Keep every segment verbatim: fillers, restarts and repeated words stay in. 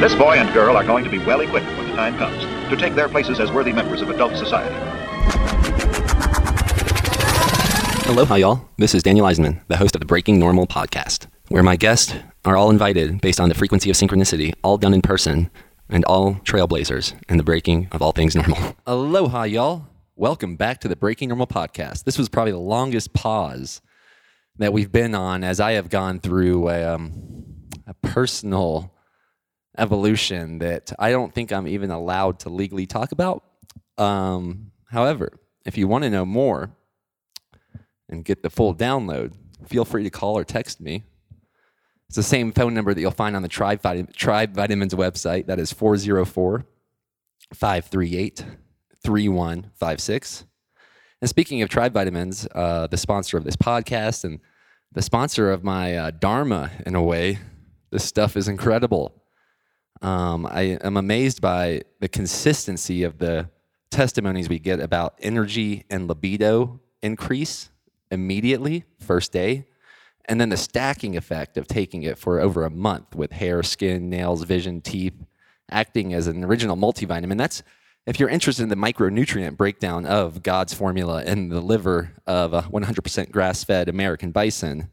This boy and girl are going to be well equipped when the time comes to take their places as worthy members of adult society. Hello, hi y'all. This is Daniel Eisenman, the host of the Breaking Normal podcast, where my guests are all invited based on the frequency of synchronicity, all done in person, and all trailblazers in the breaking of all things normal. Aloha, y'all. Welcome back to the Breaking Normal podcast. This was probably the longest pause that we've been on as I have gone through a, um, a personal evolution that I don't think I'm even allowed to legally talk about. Um, however, if you want to know more and get the full download, feel free to call or text me. It's the same phone number that you'll find on the Tribe, Vitam- Tribe Vitamins website. That is four oh four, five three eight, three one five six. And speaking of Tribe Vitamins, uh, the sponsor of this podcast and the sponsor of my uh, Dharma, in a way, this stuff is incredible. Um, I am amazed by the consistency of the testimonies we get about energy and libido increase immediately, first day, and then the stacking effect of taking it for over a month with hair, skin, nails, vision, teeth, acting as an original multivitamin. That's, if you're interested in the micronutrient breakdown of God's formula in the liver of a one hundred percent grass-fed American bison,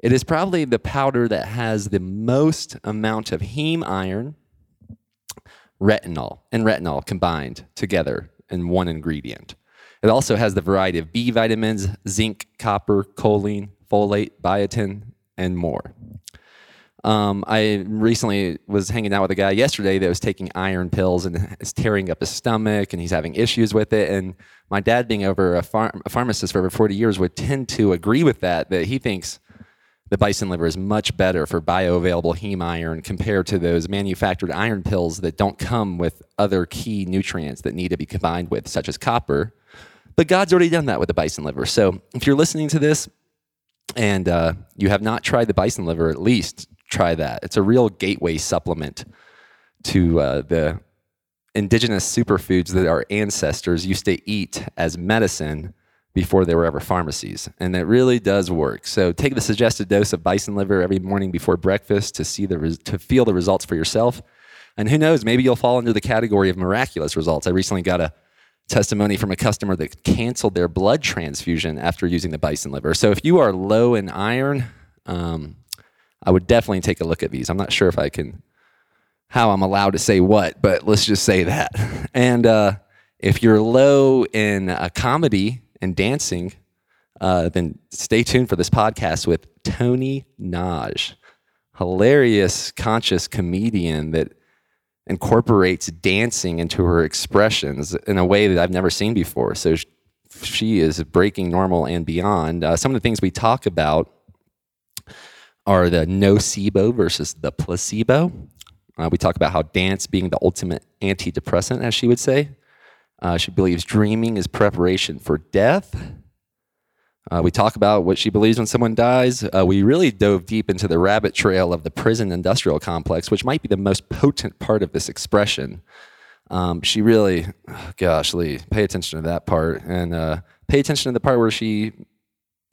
it is probably the powder that has the most amount of heme iron, retinol, and retinol combined together in one ingredient. It also has the variety of B vitamins, zinc, copper, choline, folate, biotin, and more. Um, I recently was hanging out with a guy yesterday that was taking iron pills and is tearing up his stomach, and he's having issues with it. And my dad, being over a, phar- a pharmacist for over forty years, would tend to agree with that, that he thinks the bison liver is much better for bioavailable heme iron compared to those manufactured iron pills that don't come with other key nutrients that need to be combined with, such as copper. But God's already done that with the bison liver. So if you're listening to this, and uh, you have not tried the bison liver, at least try that. It's a real gateway supplement to uh, the indigenous superfoods that our ancestors used to eat as medicine before there were ever pharmacies. And it really does work. So take the suggested dose of bison liver every morning before breakfast to see the res- to feel the results for yourself. And who knows, maybe you'll fall under the category of miraculous results. I recently got a testimony from a customer that canceled their blood transfusion after using the bison liver. So if you are low in iron, um, I would definitely take a look at these. I'm not sure if I can, how I'm allowed to say what, but let's just say that. And uh, if you're low in uh, comedy and dancing, uh, then stay tuned for this podcast with Toni Nagy, hilarious, conscious comedian that incorporates dancing into her expressions in a way that I've never seen before. So she is breaking normal and beyond. Uh, some of the things we talk about are the nocebo versus the placebo. Uh, we talk about how dance being the ultimate antidepressant, as she would say. Uh, she believes dreaming is preparation for death. Uh, we talk about what she believes when someone dies. Uh, we really dove deep into the rabbit trail of the prison industrial complex, which might be the most potent part of this expression. Um, she really, oh gosh, Lee, pay attention to that part. And uh, pay attention to the part where she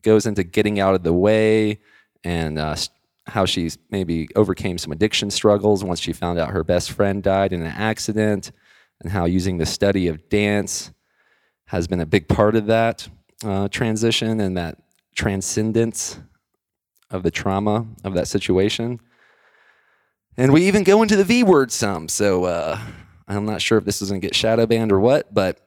goes into getting out of the way and uh, how she's maybe overcame some addiction struggles once she found out her best friend died in an accident, and how using the study of dance has been a big part of that. Uh, transition and that transcendence of the trauma of that situation. And we even go into the V word some. So uh, I'm not sure if this is going to get shadow banned or what, but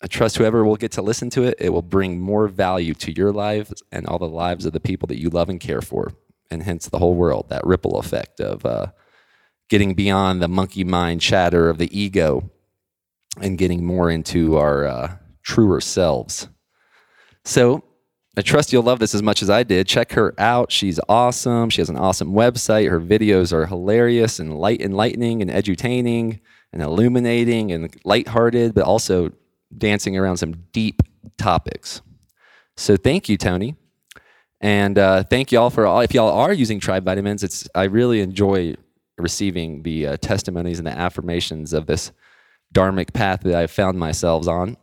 I trust whoever will get to listen to it, it will bring more value to your lives and all the lives of the people that you love and care for, and hence the whole world, that ripple effect of uh, getting beyond the monkey mind chatter of the ego and getting more into our uh, truer selves. So I trust you'll love this as much as I did. Check her out. She's awesome. She has an awesome website. Her videos are hilarious and light, enlightening and edutaining and illuminating and lighthearted, but also dancing around some deep topics. So thank you, Toni. And uh, thank y'all for all. If y'all are using Tribe Vitamins, it's I really enjoy receiving the uh, testimonies and the affirmations of this dharmic path that I've found myself on.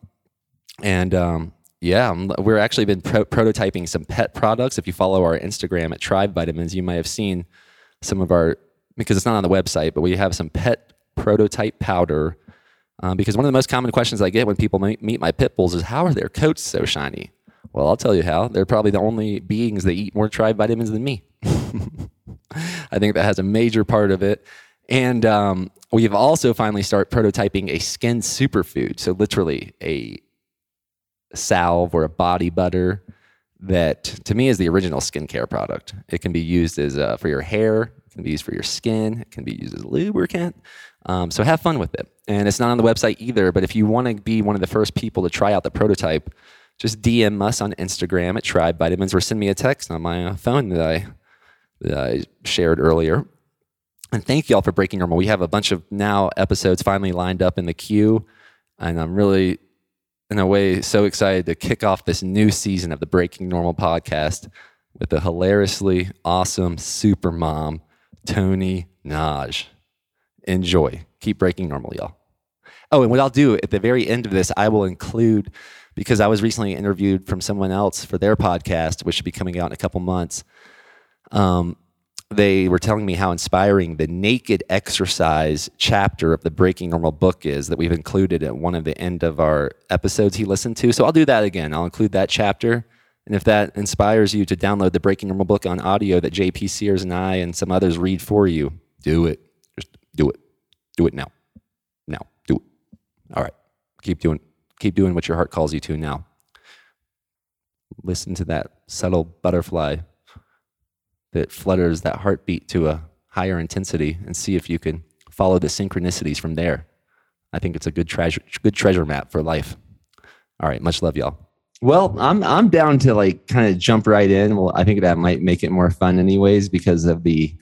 And um Yeah, we're actually been pro- prototyping some pet products. If you follow our Instagram at Tribe Vitamins, you might have seen some of our because it's not on the website, but we have some pet prototype powder. Um, because one of the most common questions I get when people meet my pit bulls is, how are their coats so shiny? Well, I'll tell you how. They're probably the only beings that eat more Tribe Vitamins than me. I think that has a major part of it. And um, we've also finally started prototyping a skin superfood. So literally a salve or a body butter that, to me, is the original skincare product. It can be used as uh, for your hair. It can be used for your skin. It can be used as a lubricant. Um, so have fun with it. And it's not on the website either, but if you want to be one of the first people to try out the prototype, just D M us on Instagram at Tribe Vitamins or send me a text on my phone that I, that I shared earlier. And thank you all for Breaking Normal. We have a bunch of now episodes finally lined up in the queue, and I'm really, in a way, so excited to kick off this new season of the Breaking Normal podcast with the hilariously awesome super mom, Toni Nagy. Enjoy. Keep breaking normal, y'all. Oh, and what I'll do at the very end of this, I will include, because I was recently interviewed from someone else for their podcast, which should be coming out in a couple months. Um, they were telling me how inspiring the naked exercise chapter of the Breaking Normal book is that we've included at one of the end of our episodes he listened to. So I'll do that again. I'll include that chapter. And if that inspires you to download the Breaking Normal book on audio that J P Sears and I and some others read for you, do it. Do it. Do it now. Now. Do it. All right. Keep doing keep doing what your heart calls you to now. Listen to that subtle butterfly that flutters that heartbeat to a higher intensity and see if you can follow the synchronicities from there. I think it's a good treasure good treasure map for life. All right. Much love, y'all. Well, I'm I'm down to like kind of jump right in. Well, I think that might make it more fun anyways because of the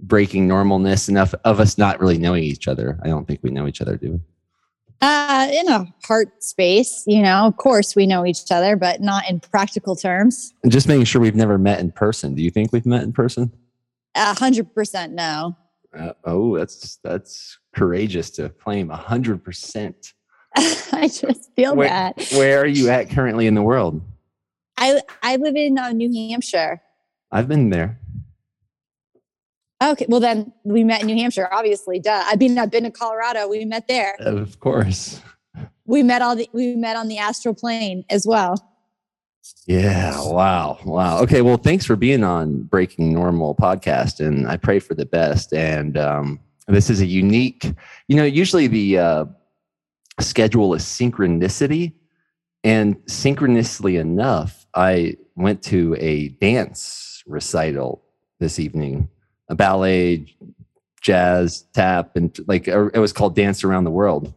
breaking normalness, enough of us not really knowing each other. I don't think we know each other, do we? Uh, in a heart space, you know, of course we know each other, but not in practical terms. And just making sure we've never met in person. Do you think we've met in person? A hundred percent no. Uh, oh, that's that's courageous to claim a hundred percent. I just feel where, that. Where are you at currently in the world? I I live in uh, New Hampshire. I've been there. Okay, well then we met in New Hampshire, obviously. Duh. I mean, I've been to Colorado. We met there. Of course. We met all the, we met on the astral plane as well. Yeah. Wow. Wow. Okay. Well, thanks for being on Breaking Normal podcast, and I pray for the best. And um, this is a unique. You know, usually the uh, schedule is synchronicity, and synchronously enough, I went to a dance recital this evening. A ballet, jazz, tap, and like it was called Dance Around the World.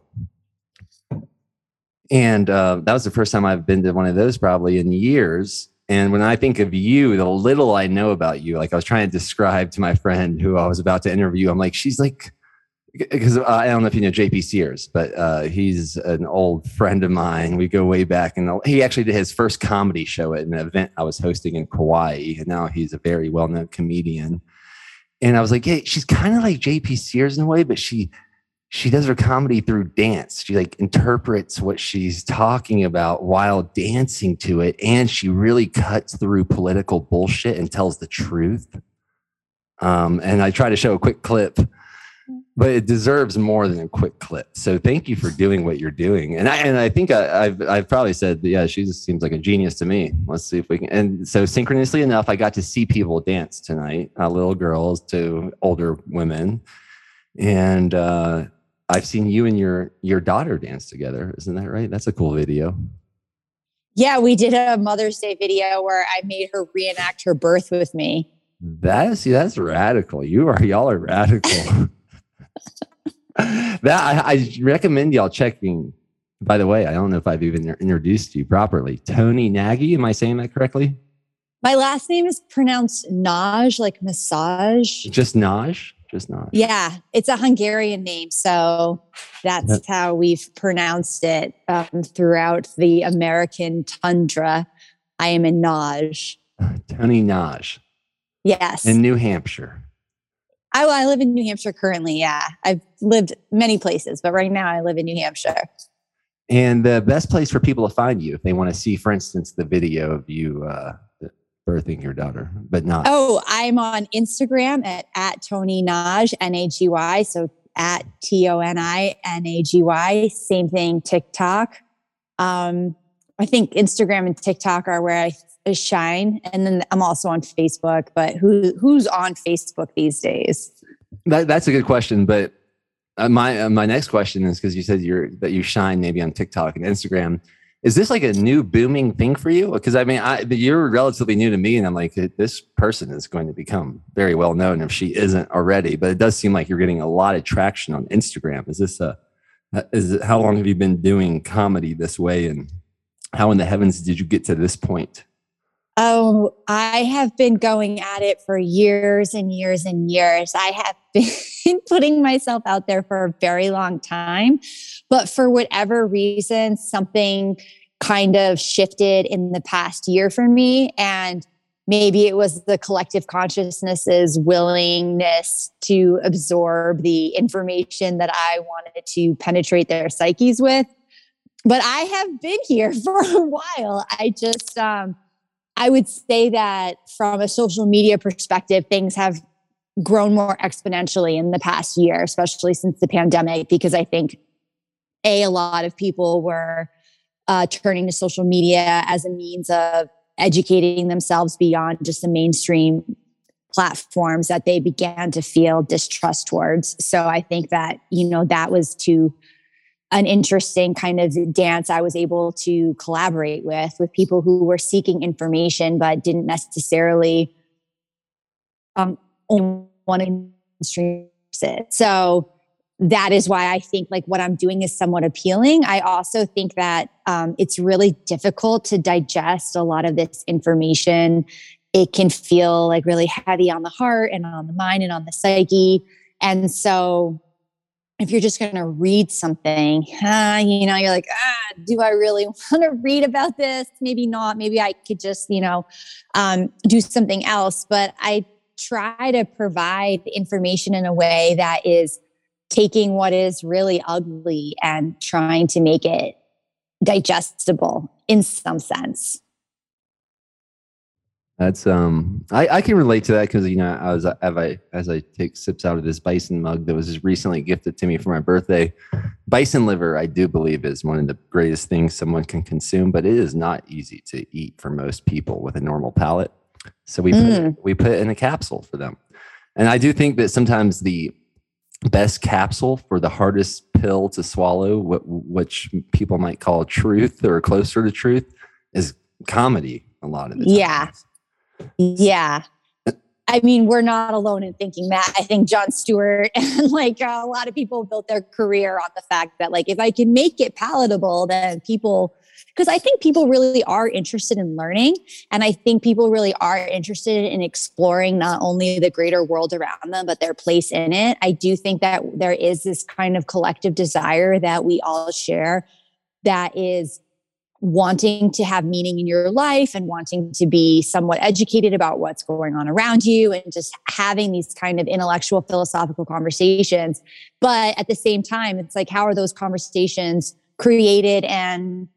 And uh, that was the first time I've been to one of those probably in years. And when I think of you, the little I know about you, like I was trying to describe to my friend who I was about to interview, I'm like, she's like, because I don't know if you know J P Sears, but uh, he's an old friend of mine. We go way back, and he actually did his first comedy show at an event I was hosting in Kauai. And now he's a very well-known comedian. And I was like, hey, she's kind of like J P Sears in a way, but she she does her comedy through dance. She like interprets what she's talking about while dancing to it. And she really cuts through political bullshit and tells the truth. Um, and I try to show a quick clip, but it deserves more than a quick clip. So thank you for doing what you're doing. And I and I think I, I've I've probably said, yeah, she just seems like a genius to me. Let's see if we can. And so synchronously enough, I got to see people dance tonight, uh, little girls to older women. And uh, I've seen you and your your daughter dance together. Isn't that right? That's a cool video. Yeah, we did a Mother's Day video where I made her reenact her birth with me. That is, see, that's radical. You are, y'all are radical. that I, I recommend y'all checking. By the way, I don't know if I've even introduced you properly. Toni Nagy, am I saying that correctly? My last name is pronounced Naj, like massage. Just Naj? Just Naj. Yeah, it's a Hungarian name, so that's yep. how we've pronounced it um, throughout the American tundra. I am a Naj. Toni Nagy. Yes. In New Hampshire. I, I live in New Hampshire currently, yeah. I've lived many places, but right now I live in New Hampshire. And the best place for people to find you, if they want to see, for instance, the video of you uh, birthing your daughter, but not. Oh, I'm on Instagram at, at Toni Nagy, N A G Y. So at T O N I N A G Y. Same thing, TikTok. Um, I think Instagram and TikTok are where I shine. And then I'm also on Facebook, but who who's on Facebook these days? That, that's a good question. But uh, my uh, my next question is, because you said you're that you shine maybe on TikTok and Instagram. Is this like a new booming thing for you? Because I mean, I, you're relatively new to me, and I'm like, this person is going to become very well known if she isn't already. But it does seem like you're getting a lot of traction on Instagram. Is this a is it, how long have you been doing comedy this way, and how in the heavens did you get to this point? Oh, I have been going at it for years and years and years. I have been putting myself out there for a very long time, but for whatever reason, something kind of shifted in the past year for me. And maybe it was the collective consciousness's willingness to absorb the information that I wanted to penetrate their psyches with. But I have been here for a while. I just... um I would say that from a social media perspective, things have grown more exponentially in the past year, especially since the pandemic, because I think, A, a lot of people were uh, turning to social media as a means of educating themselves beyond just the mainstream platforms that they began to feel distrust towards. So I think that, you know, that was to... an interesting kind of dance I was able to collaborate with, with people who were seeking information, but didn't necessarily um, only want to stream it. So that is why I think like what I'm doing is somewhat appealing. I also think that um, it's really difficult to digest a lot of this information. It can feel like really heavy on the heart and on the mind and on the psyche. And so if you're just going to read something, uh, you know, you're like, ah, do I really want to read about this? Maybe not. Maybe I could just, you know, um, do something else. But I try to provide information in a way that is taking what is really ugly and trying to make it digestible in some sense. That's um, I, I can relate to that because, you know, I was as I as I take sips out of this bison mug that was just recently gifted to me for my birthday. Bison liver, I do believe, is one of the greatest things someone can consume, but it is not easy to eat for most people with a normal palate. So we mm. put, we put it in a capsule for them, and I do think that sometimes the best capsule for the hardest pill to swallow, what which people might call truth or closer to truth, is comedy. A lot of the time. Yeah. Yeah. I mean, we're not alone in thinking that. I think Jon Stewart and like a lot of people built their career on the fact that like, if I can make it palatable, then people, because I think people really are interested in learning. And I think people really are interested in exploring not only the greater world around them, but their place in it. I do think that there is this kind of collective desire that we all share that is wanting to have meaning in your life and wanting to be somewhat educated about what's going on around you and just having these kind of intellectual, philosophical conversations. But at the same time, it's like, how are those conversations created and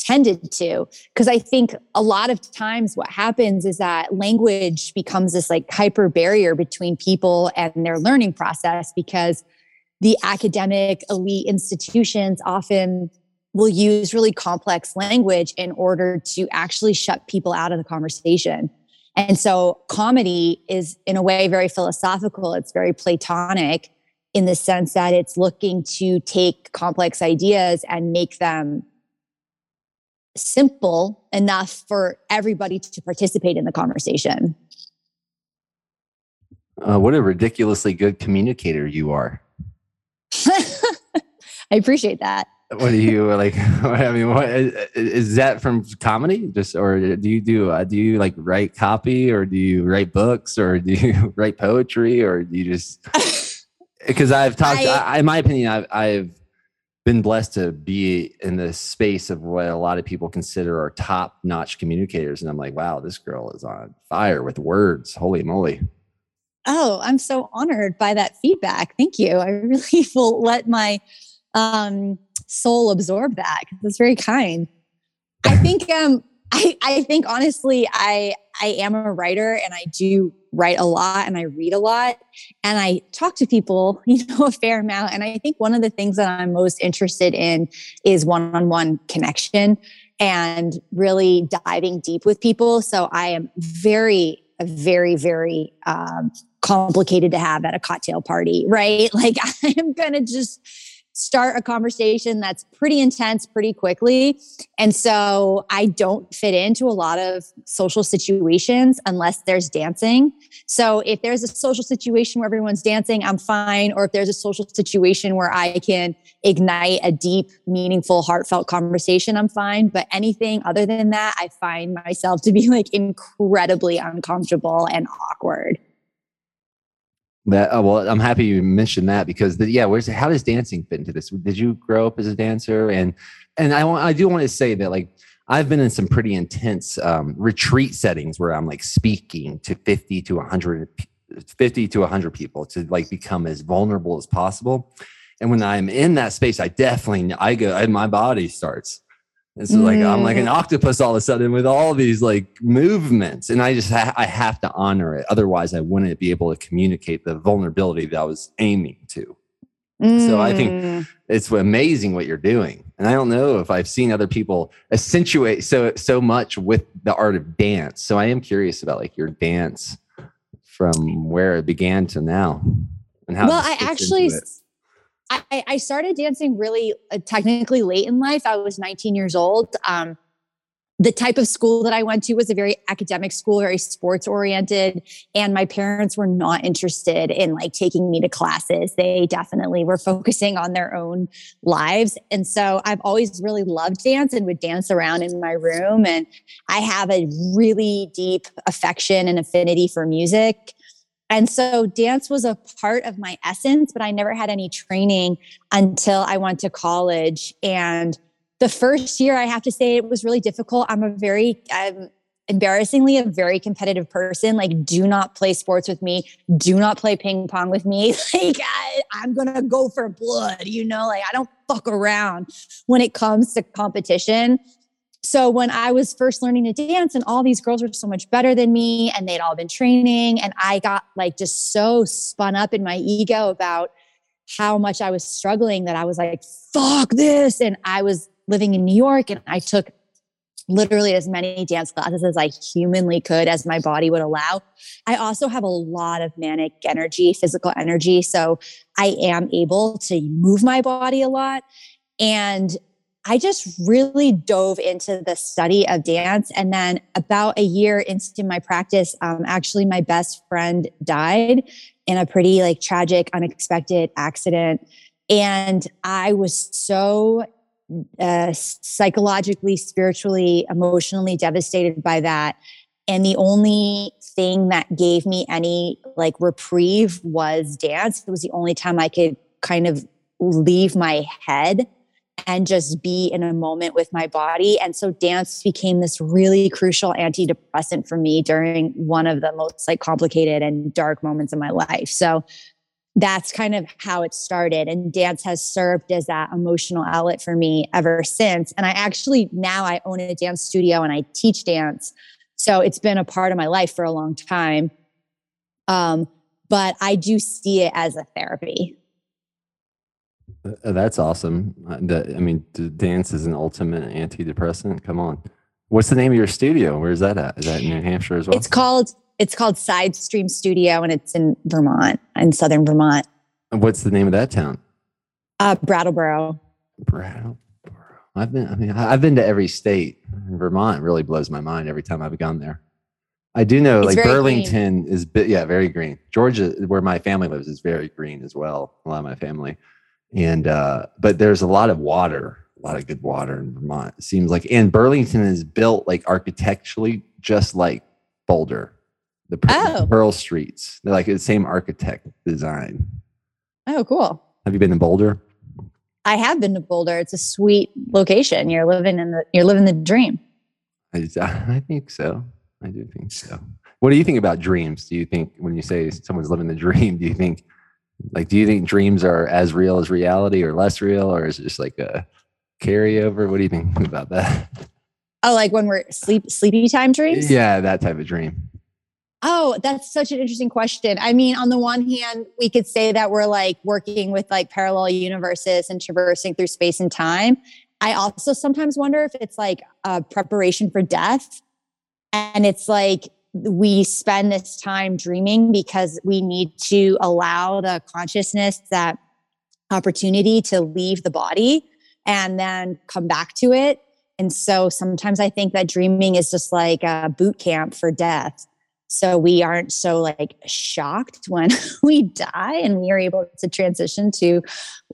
tended to? Because I think a lot of times what happens is that language becomes this like hyper barrier between people and their learning process, because the academic elite institutions often will use really complex language in order to actually shut people out of the conversation. And so comedy is in a way very philosophical. It's very Platonic in the sense that it's looking to take complex ideas and make them simple enough for everybody to participate in the conversation. Uh, what a ridiculously good communicator you are. I appreciate that. What do you like? I mean, what is that from comedy? Just or do you do? Uh, do you like write copy, or do you write books, or do you write poetry, or do you just? Because I've talked. I, I, in my opinion, I've, I've been blessed to be in the space of what a lot of people consider are top-notch communicators, and I'm like, wow, this girl is on fire with words. Holy moly! Oh, I'm so honored by that feedback. Thank you. I really will let my. Um, soul absorb that, because it's very kind. I think um I, I think honestly, I, I am a writer and I do write a lot and I read a lot and I talk to people, you know, a fair amount. And I think one of the things that I'm most interested in is one-on-one connection and really diving deep with people. So I am very, very, very, um, complicated to have at a cocktail party, right? Like I am going to just start a conversation that's pretty intense pretty quickly. And so I don't fit into a lot of social situations unless there's dancing. So if there's a social situation where everyone's dancing, I'm fine. Or if there's a social situation where I can ignite a deep, meaningful, heartfelt conversation, I'm fine. But anything other than that, I find myself to be like incredibly uncomfortable and awkward. That, oh, well, I'm happy you mentioned that because the, yeah, where's how does dancing fit into this? Did you grow up as a dancer? And and I want I do want to say that like I've been in some pretty intense um, retreat settings where I'm like speaking to fifty to one hundred people to like become as vulnerable as possible. And when I'm in that space, I definitely I go and my body starts. And so like, mm. I'm like an octopus all of a sudden with all these like movements. And I just, ha- I have to honor it. Otherwise I wouldn't be able to communicate the vulnerability that I was aiming to. Mm. So I think it's amazing what you're doing. And I don't know if I've seen other people accentuate so, so much with the art of dance. So I am curious about like your dance from where it began to now. And how well, I actually... I, I started dancing really uh, technically late in life. I was nineteen years old. Um, the type of school that I went to was a very academic school, very sports oriented. And my parents were not interested in like taking me to classes. They definitely were focusing on their own lives. And so I've always really loved dance and would dance around in my room. And I have a really deep affection and affinity for music. And so dance was a part of my essence, but I never had any training until I went to college. And the first year, I have to say, it was really difficult. I'm a very, I'm embarrassingly a very competitive person. Like, do not play sports with me. Do not play ping pong with me. Like, I, I'm going to go for blood, you know? Like, I don't fuck around when it comes to competition. So when I was first learning to dance and all these girls were so much better than me and they'd all been training and I got like just so spun up in my ego about how much I was struggling that I was like, fuck this. And I was living in New York and I took literally as many dance classes as I humanly could as my body would allow. I also have a lot of manic energy, physical energy. So I am able to move my body a lot. And I just really dove into the study of dance. And then about a year into my practice, um, actually my best friend died in a pretty like tragic, unexpected accident. And I was so uh, psychologically, spiritually, emotionally devastated by that. And the only thing that gave me any like reprieve was dance. It was the only time I could kind of leave my head and just be in a moment with my body. And so dance became this really crucial antidepressant for me during one of the most like complicated and dark moments of my life. So that's kind of how it started. And dance has served as that emotional outlet for me ever since. And I actually, now I own a dance studio and I teach dance. So it's been a part of my life for a long time. Um, but I do see it as a therapy. That's awesome. That, I mean, dance is an ultimate antidepressant. Come on. What's the name of your studio? Where is that at? Is that in New Hampshire as well? It's called it's called Sidestream Studio, and it's in Vermont, in southern Vermont. And what's the name of that town? Uh, Brattleboro. Brattleboro. I've been. I mean, I've been to every state. Vermont really blows my mind every time I've gone there. I do know, it's like Burlington green. is yeah, very green. Georgia, where my family lives, is very green as well. A lot of my family. And, uh, but there's a lot of water, a lot of good water in Vermont, it seems like. And Burlington is built like architecturally, just like Boulder, the oh. Pearl Streets. They're like the same architect design. Oh, cool. Have you been to Boulder? I have been to Boulder. It's a sweet location. You're living in the, you're living the dream. I, I think so. I do think so. What do you think about dreams? Do you think when you say someone's living the dream, do you think Like, do you think dreams are as real as reality or less real, or is it just like a carryover? What do you think about that? Oh, like when we're sleep, sleepy time dreams? Yeah, that type of dream. Oh, that's such an interesting question. I mean, on the one hand, we could say that we're like working with like parallel universes and traversing through space and time. I also sometimes wonder if it's like a preparation for death. And it's like we spend this time dreaming because we need to allow the consciousness that opportunity to leave the body and then come back to it. And so sometimes I think that dreaming is just like a boot camp for death. So we aren't so like shocked when we die and we are able to transition to,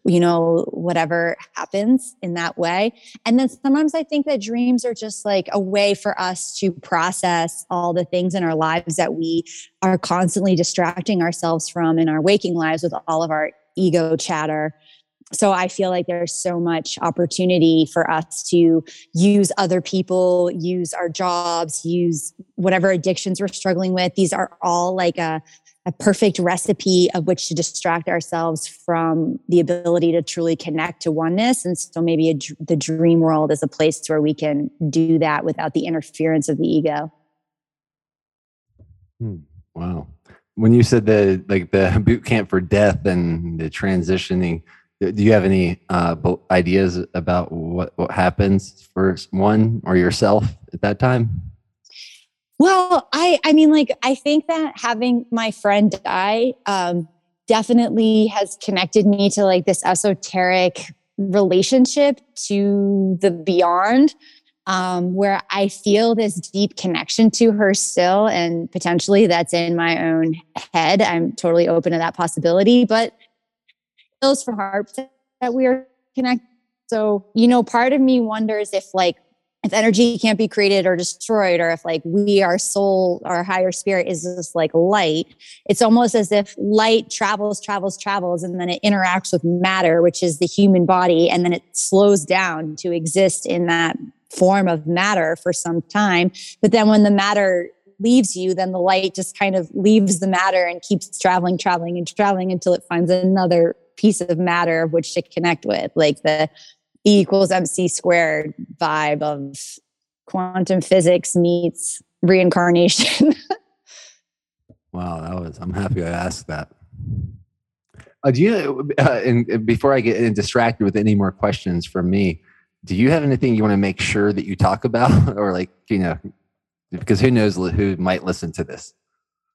you know, whatever happens in that way. And then sometimes I think that dreams are just like a way for us to process all the things in our lives that we are constantly distracting ourselves from in our waking lives with all of our ego chatter. So I feel like there's so much opportunity for us to use other people, use our jobs, use whatever addictions we're struggling with. These are all like a, a perfect recipe of which to distract ourselves from the ability to truly connect to oneness. And so maybe a, the dream world is a place where we can do that without the interference of the ego. Hmm. Wow. When you said the like the boot camp for death and the transitioning, do you have any uh, ideas about what, what happens for one or yourself at that time? Well, I, I mean, like, I think that having my friend die um, definitely has connected me to like this esoteric relationship to the beyond, um, where I feel this deep connection to her still. And potentially that's in my own head. I'm totally open to that possibility, but feels for harps that we are connected. So, you know, part of me wonders if like, if energy can't be created or destroyed, or if like we, our soul, our higher spirit is just like light. It's almost as if light travels, travels, travels, and then it interacts with matter, which is the human body. And then it slows down to exist in that form of matter for some time. But then when the matter leaves you, then the light just kind of leaves the matter and keeps traveling, traveling, and traveling until it finds another piece of matter of which to connect with, like the E equals M C squared vibe of quantum physics meets reincarnation. Wow, that was, I'm happy I asked that. Uh, do you, uh, and before I get distracted with any more questions from me, do you have anything you want to make sure that you talk about or like, you know, because who knows who might listen to this?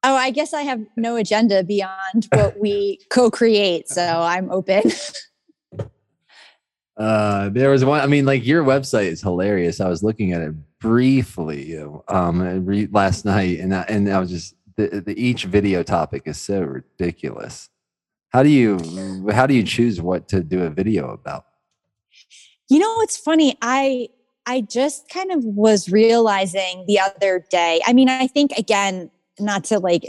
Oh, I guess I have no agenda beyond what we co-create, so I'm open. uh, there was one. I mean, like your website is hilarious. I was looking at it briefly, you know, um, re- last night, and I, and I was just the, the each video topic is so ridiculous. How do you how do you choose what to do a video about? You know, it's funny. I I just kind of was realizing the other day. I mean, I think again, not to like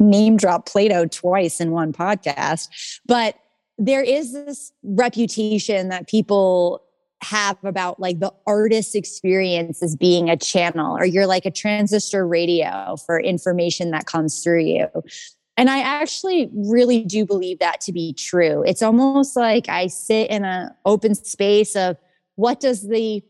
name drop Plato twice in one podcast, but there is this reputation that people have about like the artist's experience as being a channel, or you're like a transistor radio for information that comes through you. And I actually really do believe that to be true. It's almost like I sit in an open space of what does the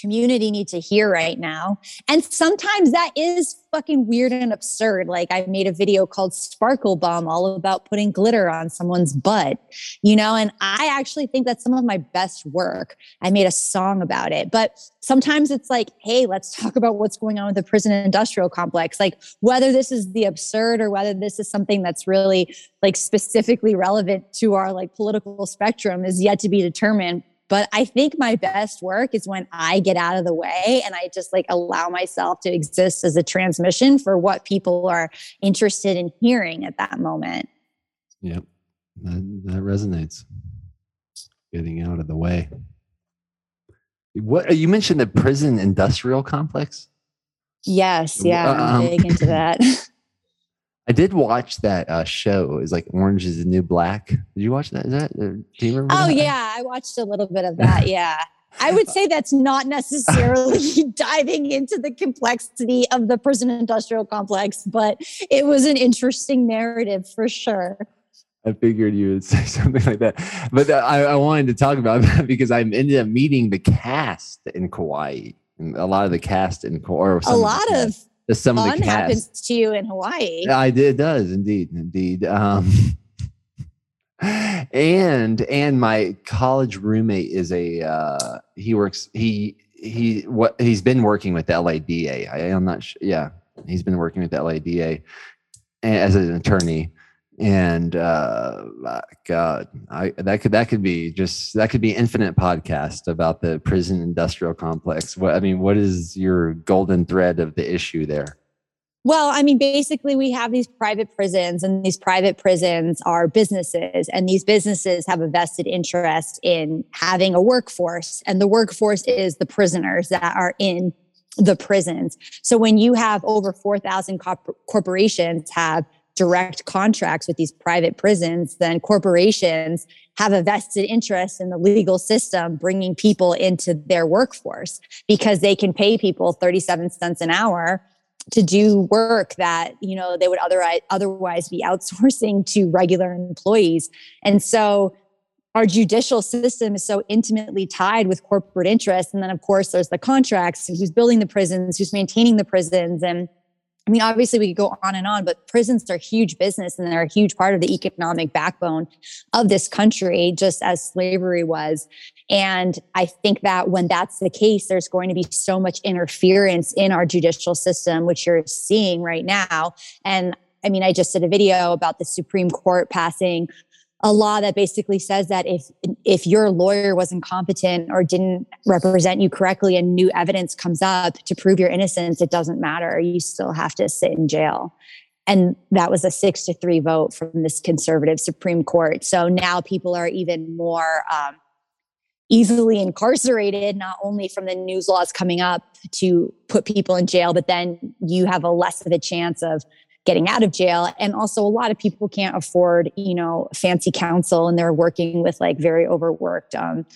community need to hear right now. And sometimes that is fucking weird and absurd. Like I made a video called Sparkle Bomb all about putting glitter on someone's butt, you know, and I actually think that's some of my best work. I made a song about it, but sometimes it's like, hey, let's talk about what's going on with the prison industrial complex. Like whether this is the absurd or whether this is something that's really like specifically relevant to our like political spectrum is yet to be determined. But I think my best work is when I get out of the way and I just like allow myself to exist as a transmission for what people are interested in hearing at that moment. Yeah, that, that resonates. Getting out of the way. What you mentioned the prison industrial complex? Yes, yeah, um, I'm big into that. I did watch that uh, show. It was like Orange is the New Black. Did you watch that? Is that? Do you remember oh, that? Yeah. I watched a little bit of that. Yeah. I would say that's not necessarily diving into the complexity of the prison industrial complex, but it was an interesting narrative for sure. I figured you would say something like that. But I, I wanted to talk about that because I ended up meeting the cast in Kauai. a lot of the cast and or some a lot of, of the, some fun of the cast happens to you in Hawaii. I did. It does indeed, indeed. Um, and and my college roommate is a uh, he works he he what he's been working with the L A D A. I, I'm not sure. Yeah, he's been working with the L A D A as an attorney. And uh, God, I, that could that could be just that could be infinite podcast about the prison industrial complex. What I mean, what is your golden thread of the issue there? Well, I mean, basically, we have these private prisons, and these private prisons are businesses, and these businesses have a vested interest in having a workforce, and the workforce is the prisoners that are in the prisons. So when you have over four thousand corp- corporations have direct contracts with these private prisons, then corporations have a vested interest in the legal system bringing people into their workforce because they can pay people thirty-seven cents an hour to do work that, you know, they would otherwise otherwise be outsourcing to regular employees. And so our judicial system is so intimately tied with corporate interests. And then, of course, there's the contracts, who's building the prisons, who's maintaining the prisons, and I mean, obviously we could go on and on, but prisons are huge business and they're a huge part of the economic backbone of this country, just as slavery was. And I think that when that's the case, there's going to be so much interference in our judicial system, which you're seeing right now. And I mean, I just did a video about the Supreme Court passing a law that basically says that if if your lawyer was incompetent or didn't represent you correctly and new evidence comes up to prove your innocence, it doesn't matter. You still have to sit in jail. And that was a six to three vote from this conservative Supreme Court. So now people are even more um, easily incarcerated, not only from the new laws coming up to put people in jail, but then you have a less of a chance of getting out of jail. And also a lot of people can't afford, you know, fancy counsel, and they're working with like very overworked um,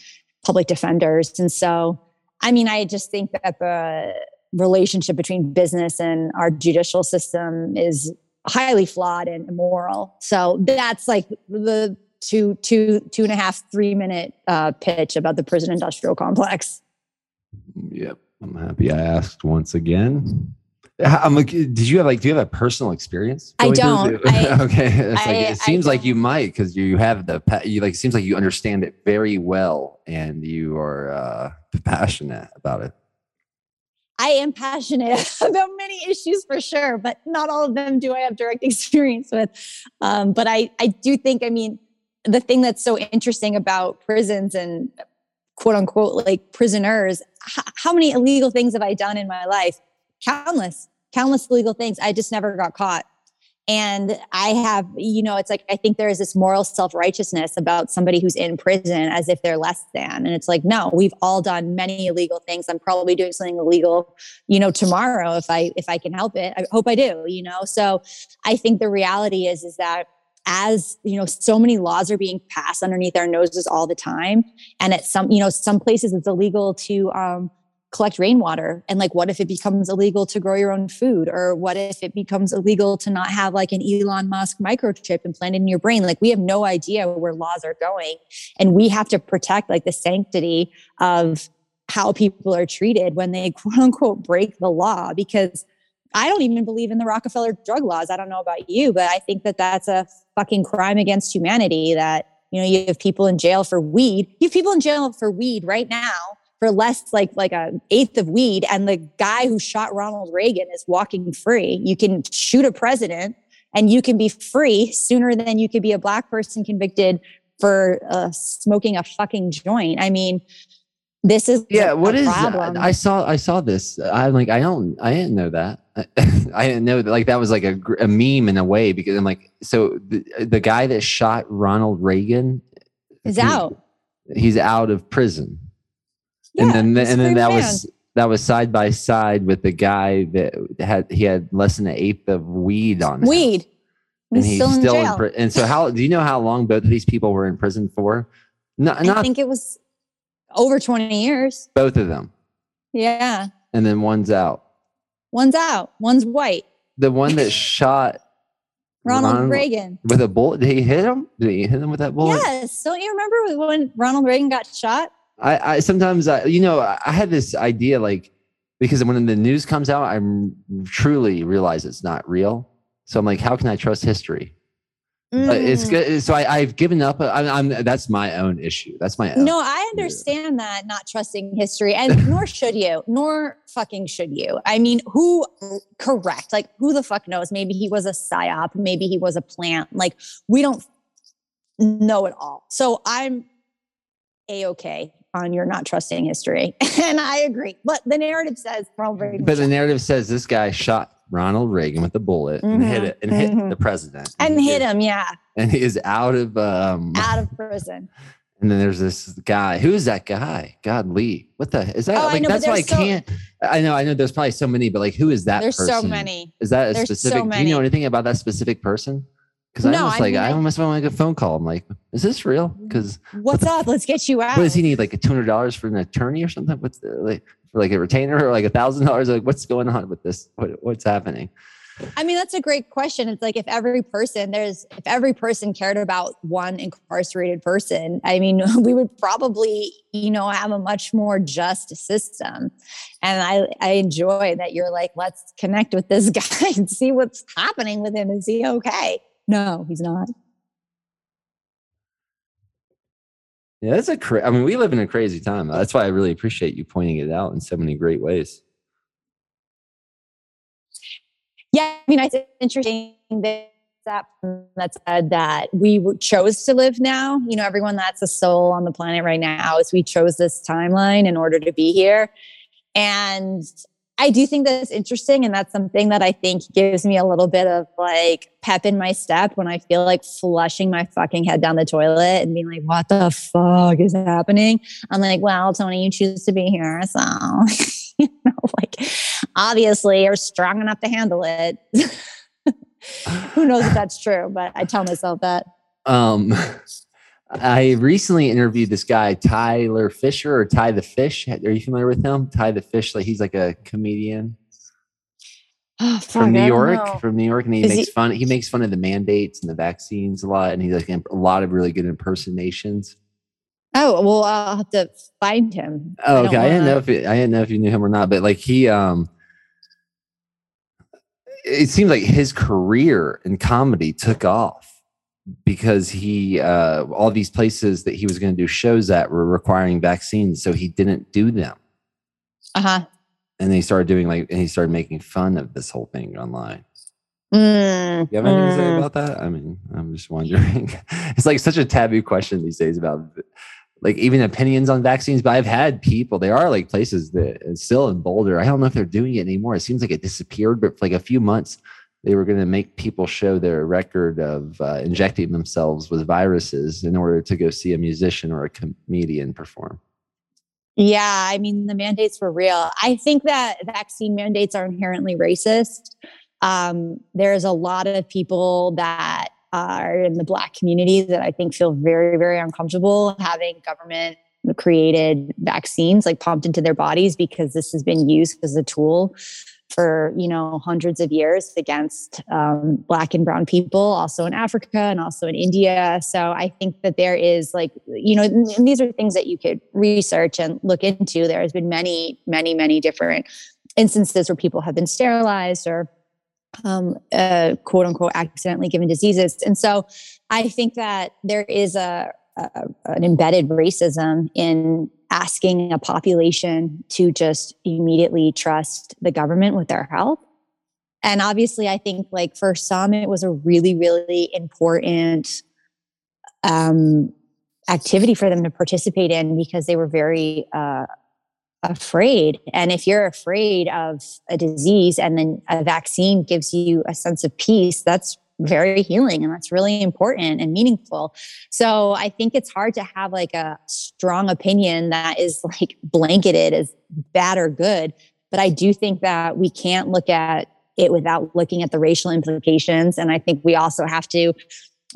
public defenders. And so, I mean, I just think that the relationship between business and our judicial system is highly flawed and immoral. So that's like the two, two, two and a half, three minute uh, pitch about the prison industrial complex. Yep. I'm happy I asked once again. I'm like, did you have like, do you have a personal experience? I don't. I, okay. It's I, like, it seems like you might, because you have the, you like, it seems like you understand it very well and you are uh, passionate about it. I am passionate about many issues for sure, but not all of them do I have direct experience with. Um, but I, I do think, I mean, the thing that's so interesting about prisons and quote unquote, like prisoners, h- how many illegal things have I done in my life? Countless, countless illegal things. I just never got caught. And I have, you know, it's like, I think there is this moral self-righteousness about somebody who's in prison as if they're less than. And it's like, no, we've all done many illegal things. I'm probably doing something illegal, you know, tomorrow if I, if I can help it. I hope I do, you know? So I think the reality is, is that as, you know, so many laws are being passed underneath our noses all the time. And at some, you know, some places it's illegal to, um, collect rainwater, and like what if it becomes illegal to grow your own food, or what if it becomes illegal to not have like an Elon Musk microchip implanted in your brain? Like we have no idea where laws are going, and we have to protect like the sanctity of how people are treated when they quote unquote break the law, because I don't even believe in the Rockefeller drug laws. I don't know about you, but I think that that's a fucking crime against humanity, that, you know, you have people in jail for weed. You have people in jail for weed right now for less like like an eighth of weed, and the guy who shot Ronald Reagan is walking free. You can shoot a president and you can be free sooner than you could be a black person convicted for uh, smoking a fucking joint. I mean, this is yeah. A, what a is problem. I saw I saw this. I'm like I don't I didn't know that. I didn't know that. Like that was like a, a meme in a way, because I'm like, so the, the guy that shot Ronald Reagan is he, out. He's out of prison. Yeah, and then, and then that man. was that was side by side with the guy that had he had less than an eighth of weed on him. Weed, and he's, he's still, still in jail. In pri- and so, how do you know how long both of these people were in prison for? No, I not, think it was over twenty years. Both of them. Yeah. And then one's out. One's out. One's white. The one that shot Ronald, Ronald Reagan with a bullet. Did he hit him? Did he hit him with that bullet? Yes. Don't you remember when Ronald Reagan got shot? I, I sometimes, I, you know, I had this idea like because when the news comes out, I truly realize it's not real. So I'm like, how can I trust history? Mm. But it's good. So I, I've given up. I'm, I'm, that's my own issue. That's my own. No, I understand that, not trusting history, and nor should you, nor fucking should you. I mean, who, correct. Like, who the fuck knows? Maybe he was a psyop. Maybe he was a plant. Like, we don't know it all. So I'm A-okay on your not trusting history. And I agree. But the narrative says Ronald Reagan. But the narrative says this guy shot Ronald Reagan with a bullet mm-hmm. and hit it and mm-hmm. hit the president. And, and hit him, yeah. And he is out of um out of prison. And then there's this guy. Who is that guy? God Lee. What the is that? Oh, like I know, that's why I so, can't I know, I know there's probably so many, but like who is that there's person? There's so many. Is that a there's specific so do you know anything about that specific person? Because no, I almost I like, mean, I almost want to make a phone call. I'm like, is this real? Because what's up? Let's get you out. What does he need? Like a two hundred dollars for an attorney or something? What's the, like for like a retainer or like a thousand dollars? Like what's going on with this? What, what's happening? I mean, that's a great question. It's like if every person there's, if every person cared about one incarcerated person, I mean, we would probably, you know, have a much more just system. And I, I enjoy that you're like, let's connect with this guy and see what's happening with him. Is he okay? No, he's not. Yeah, that's a cra- I mean, we live in a crazy time. That's why I really appreciate you pointing it out in so many great ways. Yeah, I mean, it's interesting that that said that we chose to live now. You know, everyone that's a soul on the planet right now is we chose this timeline in order to be here. And I do think that's interesting, and that's something that I think gives me a little bit of like pep in my step when I feel like flushing my fucking head down the toilet and being like, what the fuck is happening? I'm like, well, Toni, you choose to be here. So, you know, like obviously you're strong enough to handle it. Who knows if that's true, but I tell myself that. Um, I recently interviewed this guy, Tyler Fisher, or Ty the Fish. Are you familiar with him? Ty the Fish, like he's like a comedian oh, fuck, from New York. From New York, and he Is makes he- fun. He makes fun of the mandates and the vaccines a lot, and he's like a lot of really good impersonations. Oh well, I'll have to find him. Oh, okay, I, wanna... I didn't know if it, I didn't know if you knew him or not, but like he, um, it seems like his career in comedy took off. Because he, uh, all these places that he was going to do shows at were requiring vaccines, so he didn't do them. Uh huh. And they started doing like, and he started making fun of this whole thing online. Mm, you have anything mm. to say about that? I mean, I'm just wondering. It's like such a taboo question these days about like even opinions on vaccines. But I've had people. There are like places that still in Boulder. I don't know if they're doing it anymore. It seems like it disappeared, but for like a few months. They were going to make people show their record of uh, injecting themselves with viruses in order to go see a musician or a comedian perform. Yeah, I mean, the mandates were real. I think that vaccine mandates are inherently racist. Um, there's a lot of people that are in the Black community that I think feel very, very uncomfortable having government created vaccines like pumped into their bodies because this has been used as a tool for, you know, hundreds of years against um, Black and brown people, also in Africa and also in India. So I think that there is like, you know, and these are things that you could research and look into. There has been many, many, many different instances where people have been sterilized or um, uh, quote unquote, accidentally given diseases. And so I think that there is a, a an embedded racism in asking a population to just immediately trust the government with their health. And obviously, I think like for some, it was a really, really important um, activity for them to participate in because they were very uh, afraid. And if you're afraid of a disease and then a vaccine gives you a sense of peace, that's very healing and that's really important and meaningful. So I think it's hard to have like a strong opinion that is like blanketed as bad or good. But I do think that we can't look at it without looking at the racial implications. And I think we also have to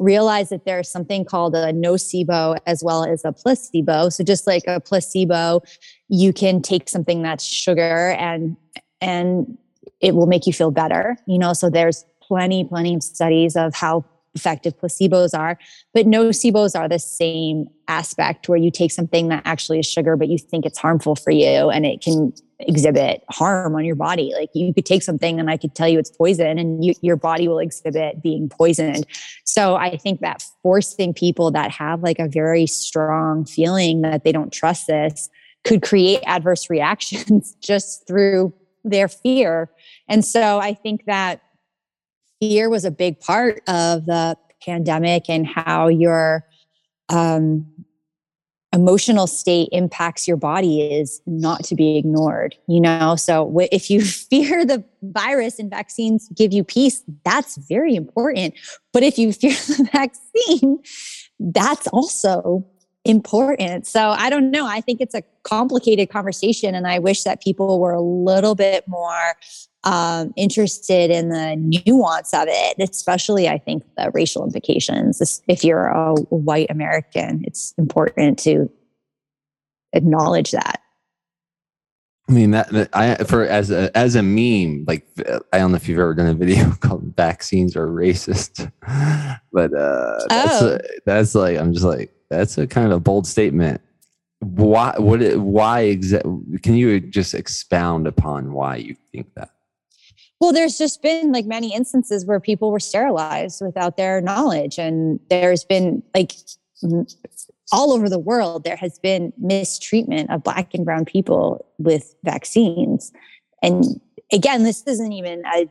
realize that there's something called a nocebo as well as a placebo. So just like a placebo, you can take something that's sugar and and it will make you feel better, you know, so there's Plenty, plenty of studies of how effective placebos are, but nocebos are the same aspect where you take something that actually is sugar, but you think it's harmful for you and it can exhibit harm on your body. Like you could take something and I could tell you it's poison and you, your body will exhibit being poisoned. So I think that forcing people that have like a very strong feeling that they don't trust this could create adverse reactions just through their fear. And so I think that fear was a big part of the pandemic and how your um, emotional state impacts your body is not to be ignored, you know? So if you fear the virus and vaccines give you peace, that's very important. But if you fear the vaccine, that's also important. So I don't know. I think it's a complicated conversation and I wish that people were a little bit more um, interested in the nuance of it, especially I think the racial implications. If you're a white American, it's important to acknowledge that. I mean, that I, for as a, as a meme, like, I don't know if you've ever done a video called Vaccines Are Racist, but uh, that's, oh. that's like, I'm just like, that's a kind of bold statement. Why would it, why exactly? Can you just expound upon why you think that? Well, there's just been like many instances where people were sterilized without their knowledge. And there's been like all over the world, there has been mistreatment of Black and brown people with vaccines. And again, this isn't even a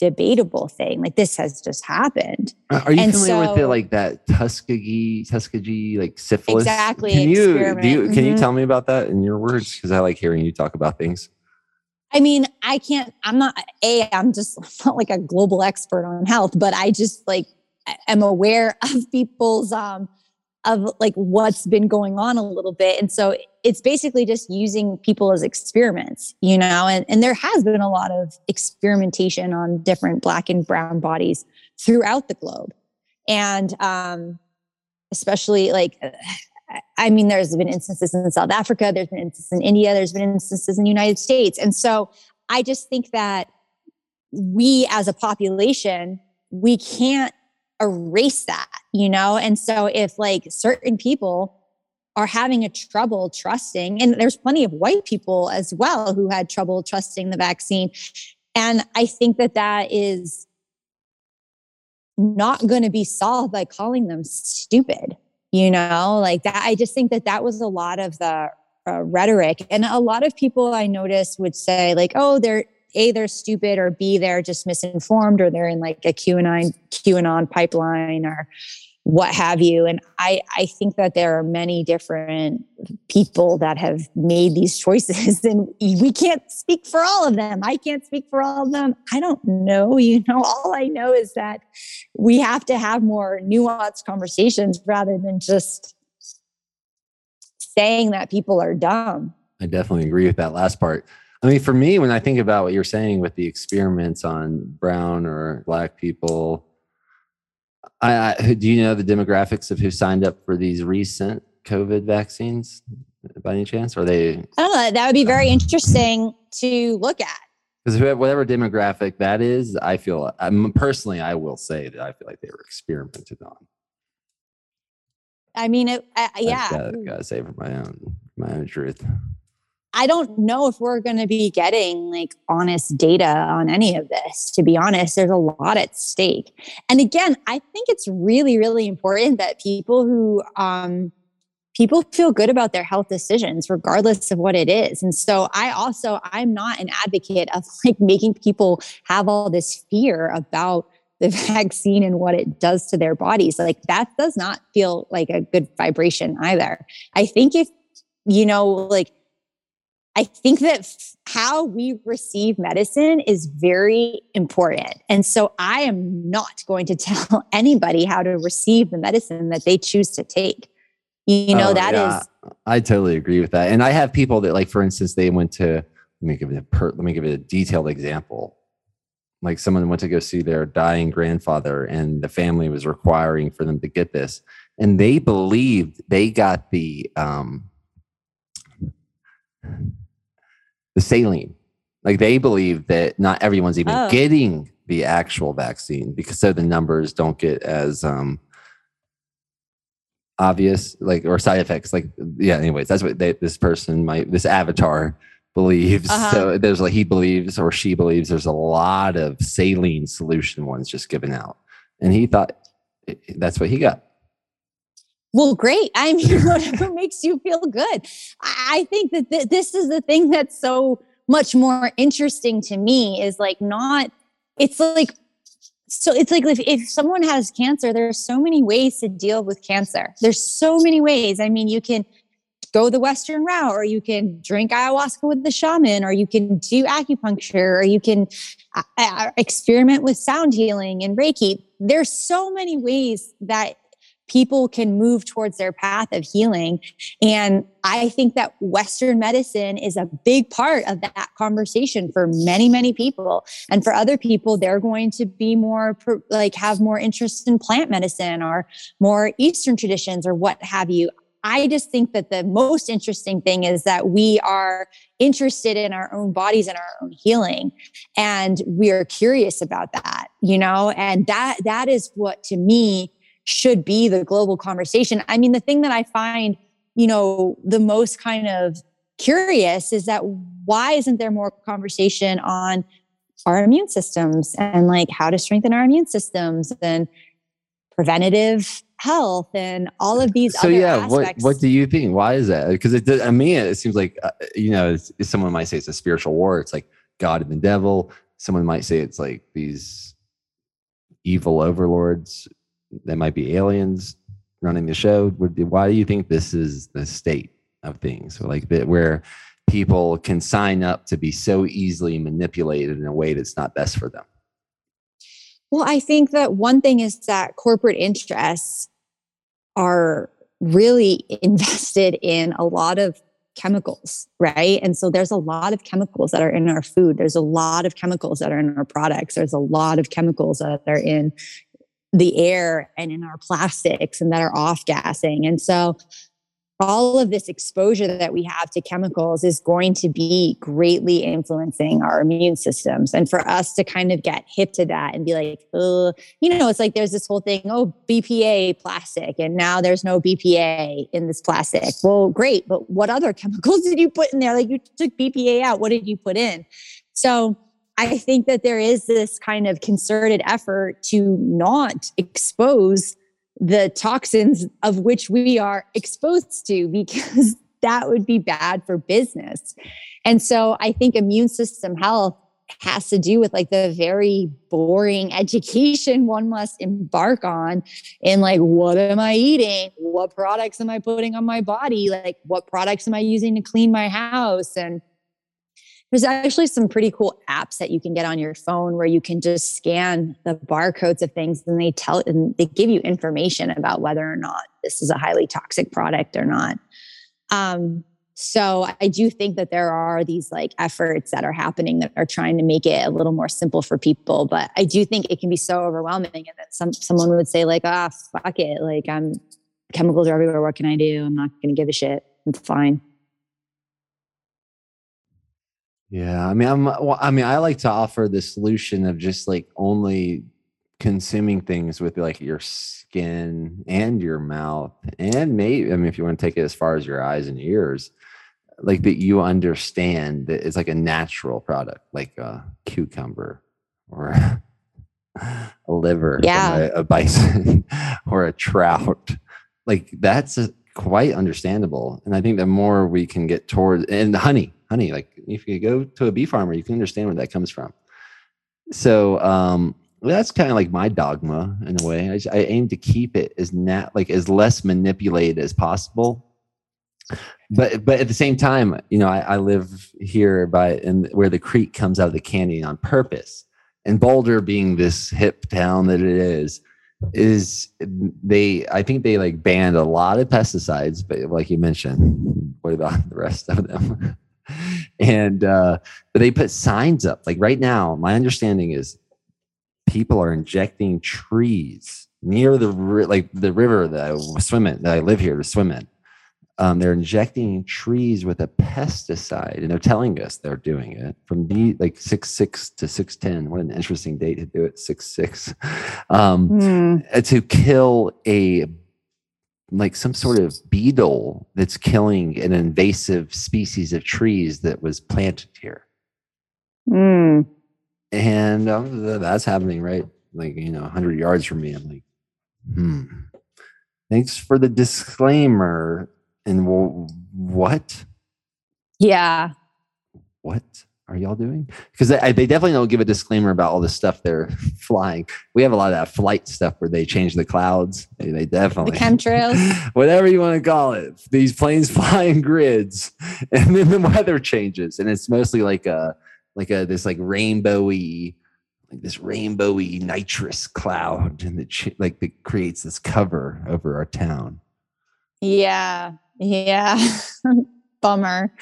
debatable thing. Like this has just happened. Are you and familiar so, with it? Like that Tuskegee, Tuskegee, like syphilis. Exactly. Can you, do you can mm-hmm. you tell me about that in your words? Because I like hearing you talk about things. I mean, I can't. I'm not a. I'm just not like a global expert on health, but I just like am aware of people's um of like what's been going on a little bit, and so it's basically just using people as experiments, you know, and, and there has been a lot of experimentation on different Black and brown bodies throughout the globe. And um, especially like, I mean, there's been instances in South Africa, there's been instances in India, there's been instances in the United States. And so I just think that we as a population, we can't erase that, you know? And so if like certain people are having a trouble trusting, and there's plenty of white people as well who had trouble trusting the vaccine. And I think that that is not going to be solved by calling them stupid, you know, like that. I just think that that was a lot of the uh, rhetoric. And a lot of people I noticed would say like, oh, they're A, they're stupid, or B, they're just misinformed, or they're in like a QAnon, QAnon pipeline, or what have you. And I, I think that there are many different people that have made these choices and we can't speak for all of them. I can't speak for all of them. I don't know. You know, all I know is that we have to have more nuanced conversations rather than just saying that people are dumb. I definitely agree with that last part. I mean, for me, when I think about what you're saying with the experiments on brown or Black people, I, I, do you know the demographics of who signed up for these recent COVID vaccines by any chance? Are they? Oh, that would be very um, interesting to look at. Because whatever demographic that is, I feel I'm, personally, I will say that I feel like they were experimented on. I mean, it, uh, yeah. I gotta, gotta say for my own, my own truth. I don't know if we're going to be getting like honest data on any of this. To be honest, there's a lot at stake. And again, I think it's really, really important that people who, um, people feel good about their health decisions, regardless of what it is. And so I also, I'm not an advocate of like making people have all this fear about the vaccine and what it does to their bodies. Like that does not feel like a good vibration either. I think if, you know, like, I think that how we receive medicine is very important. And so I am not going to tell anybody how to receive the medicine that they choose to take. You know, oh, that yeah. is... I totally agree with that. And I have people that like, for instance, they went to, let me give it a, per, let me give it a detailed example. Like someone went to go see their dying grandfather and the family was requiring for them to get this. And they believed they got the... Um, the saline. Like they believe that not everyone's even oh. getting the actual vaccine, because so the numbers don't get as um, obvious, like, or side effects. Like, yeah, anyways, that's what they, this person might, this avatar believes. Uh-huh. So there's like, he believes or she believes there's a lot of saline solution ones just given out. And he thought that's what he got. Well, great. I mean, whatever makes you feel good. I think that th- this is the thing that's so much more interesting to me is like not, it's like, so it's like if, if someone has cancer, there's so many ways to deal with cancer. There's so many ways. I mean, you can go the Western route, or you can drink ayahuasca with the shaman, or you can do acupuncture, or you can uh, experiment with sound healing and Reiki. There's so many ways that people can move towards their path of healing. And I think that Western medicine is a big part of that conversation for many, many people. And for other people, they're going to be more like have more interest in plant medicine or more Eastern traditions or what have you. I just think that the most interesting thing is that we are interested in our own bodies and our own healing. And we are curious about that, you know, and that, that is what to me should be the global conversation. I mean, the thing that I find, you know, the most kind of curious is that why isn't there more conversation on our immune systems and like how to strengthen our immune systems and preventative health and all of these so other yeah, aspects. What, what do you think? Why is that? Because it does, I mean, it seems like, uh, you know, it's, it's, someone might say it's a spiritual war. It's like God and the devil. Someone might say it's like these evil overlords that might be aliens running the show. Why do you think this is the state of things? So like that where people can sign up to be so easily manipulated in a way that's not best for them? Well, I think that one thing is that corporate interests are really invested in a lot of chemicals, right? And so there's a lot of chemicals that are in our food. There's a lot of chemicals that are in our products. There's a lot of chemicals that are in the air and in our plastics and that are off-gassing. And so all of this exposure that we have to chemicals is going to be greatly influencing our immune systems. And for us to kind of get hip to that and be like, oh, you know, it's like there's this whole thing, oh, B P A plastic, and now there's no B P A in this plastic. Well, great, but what other chemicals did you put in there? Like you took B P A out, what did you put in? So I think that there is this kind of concerted effort to not expose the toxins of which we are exposed to, because that would be bad for business. And so I think immune system health has to do with like the very boring education one must embark on in like, what am I eating? What products am I putting on my body? Like what products am I using to clean my house? And there's actually some pretty cool apps that you can get on your phone where you can just scan the barcodes of things and they tell and they give you information about whether or not this is a highly toxic product or not. Um, so I do think that there are these like efforts that are happening that are trying to make it a little more simple for people, but I do think it can be so overwhelming. And that some someone would say like, ah, oh, fuck it, like I'm chemicals are everywhere. What can I do? I'm not going to give a shit. It's fine. Yeah, I mean, I'm, well, I mean, I like to offer the solution of just like only consuming things with like your skin and your mouth, and maybe, I mean, if you want to take it as far as your eyes and ears, like that you understand that it's like a natural product, like a cucumber or a liver, yeah, a, a bison or a trout. Like that's a, quite understandable, and I think the more we can get towards and honey. Honey, like if you go to a bee farmer, you can understand where that comes from. So um, well, that's kind of like my dogma in a way. I, just, I aim to keep it as nat, like as less manipulated as possible. But but at the same time, you know, I, I live here by in where the creek comes out of the canyon on purpose. And Boulder, being this hip town that it is, is they I think they like banned a lot of pesticides, but like you mentioned, what about the rest of them? And uh, but they put signs up. Like right now, my understanding is people are injecting trees near the like the river that I swim in, that I live here to swim in, Um, they're injecting trees with a pesticide, and they're telling us they're doing it from the like six six to six ten. What an interesting date to do it, six six, um, mm. to kill a like some sort of beetle that's killing an invasive species of trees that was planted here. Mm. And um, that's happening right, like you know, a hundred yards from me. I'm like, hmm. Thanks for the disclaimer. And we'll, what? Yeah. What are y'all doing? Because they, they definitely don't give a disclaimer about all the stuff they're flying. We have a lot of that flight stuff where they change the clouds. They, they definitely. The chemtrails. Whatever you want to call it. These planes fly in grids. And then the weather changes. And it's mostly like a, like a, this like rainbowy, like this rainbowy nitrous cloud. And it like that creates this cover over our town. Yeah. Yeah. Bummer.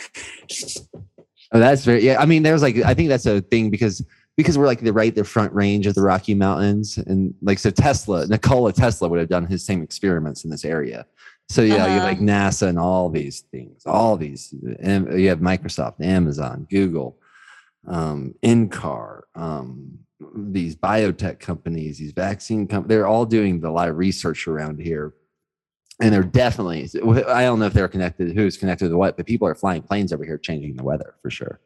Oh, that's very, yeah. I mean, there's like, I think that's a thing because, because we're like the right, the front range of the Rocky Mountains. And like, so Tesla, Nikola Tesla would have done his same experiments in this area. So yeah, uh-huh. you like NASA and all these things, all these, and you have Microsoft, Amazon, Google, um, N C A R, um, these biotech companies, these vaccine companies, they're all doing a lot of research around here. And they're definitely, I don't know if they're connected, who's connected to what, but people are flying planes over here changing the weather for sure.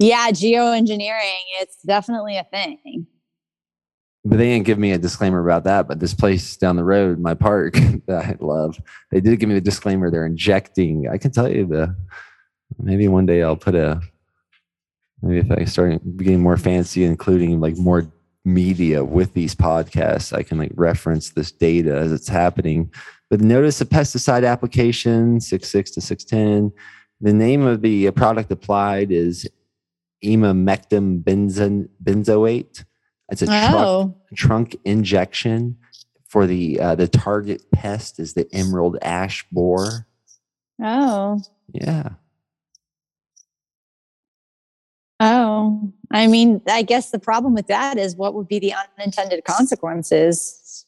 Yeah, geoengineering, it's definitely a thing. But they didn't give me a disclaimer about that, but this place down the road, my park that I love, they did give me the disclaimer they're injecting. I can tell you the, maybe one day I'll put a, maybe if I start getting more fancy, including like more media with these podcasts, I can like reference this data as it's happening. But notice a pesticide application, six six to six ten. The name of the product applied is emamectin benzoate. It's a oh. trunk, trunk injection for the uh, the target pest is the emerald ash borer. Oh. Yeah. Oh, I mean, I guess the problem with that is what would be the unintended consequences?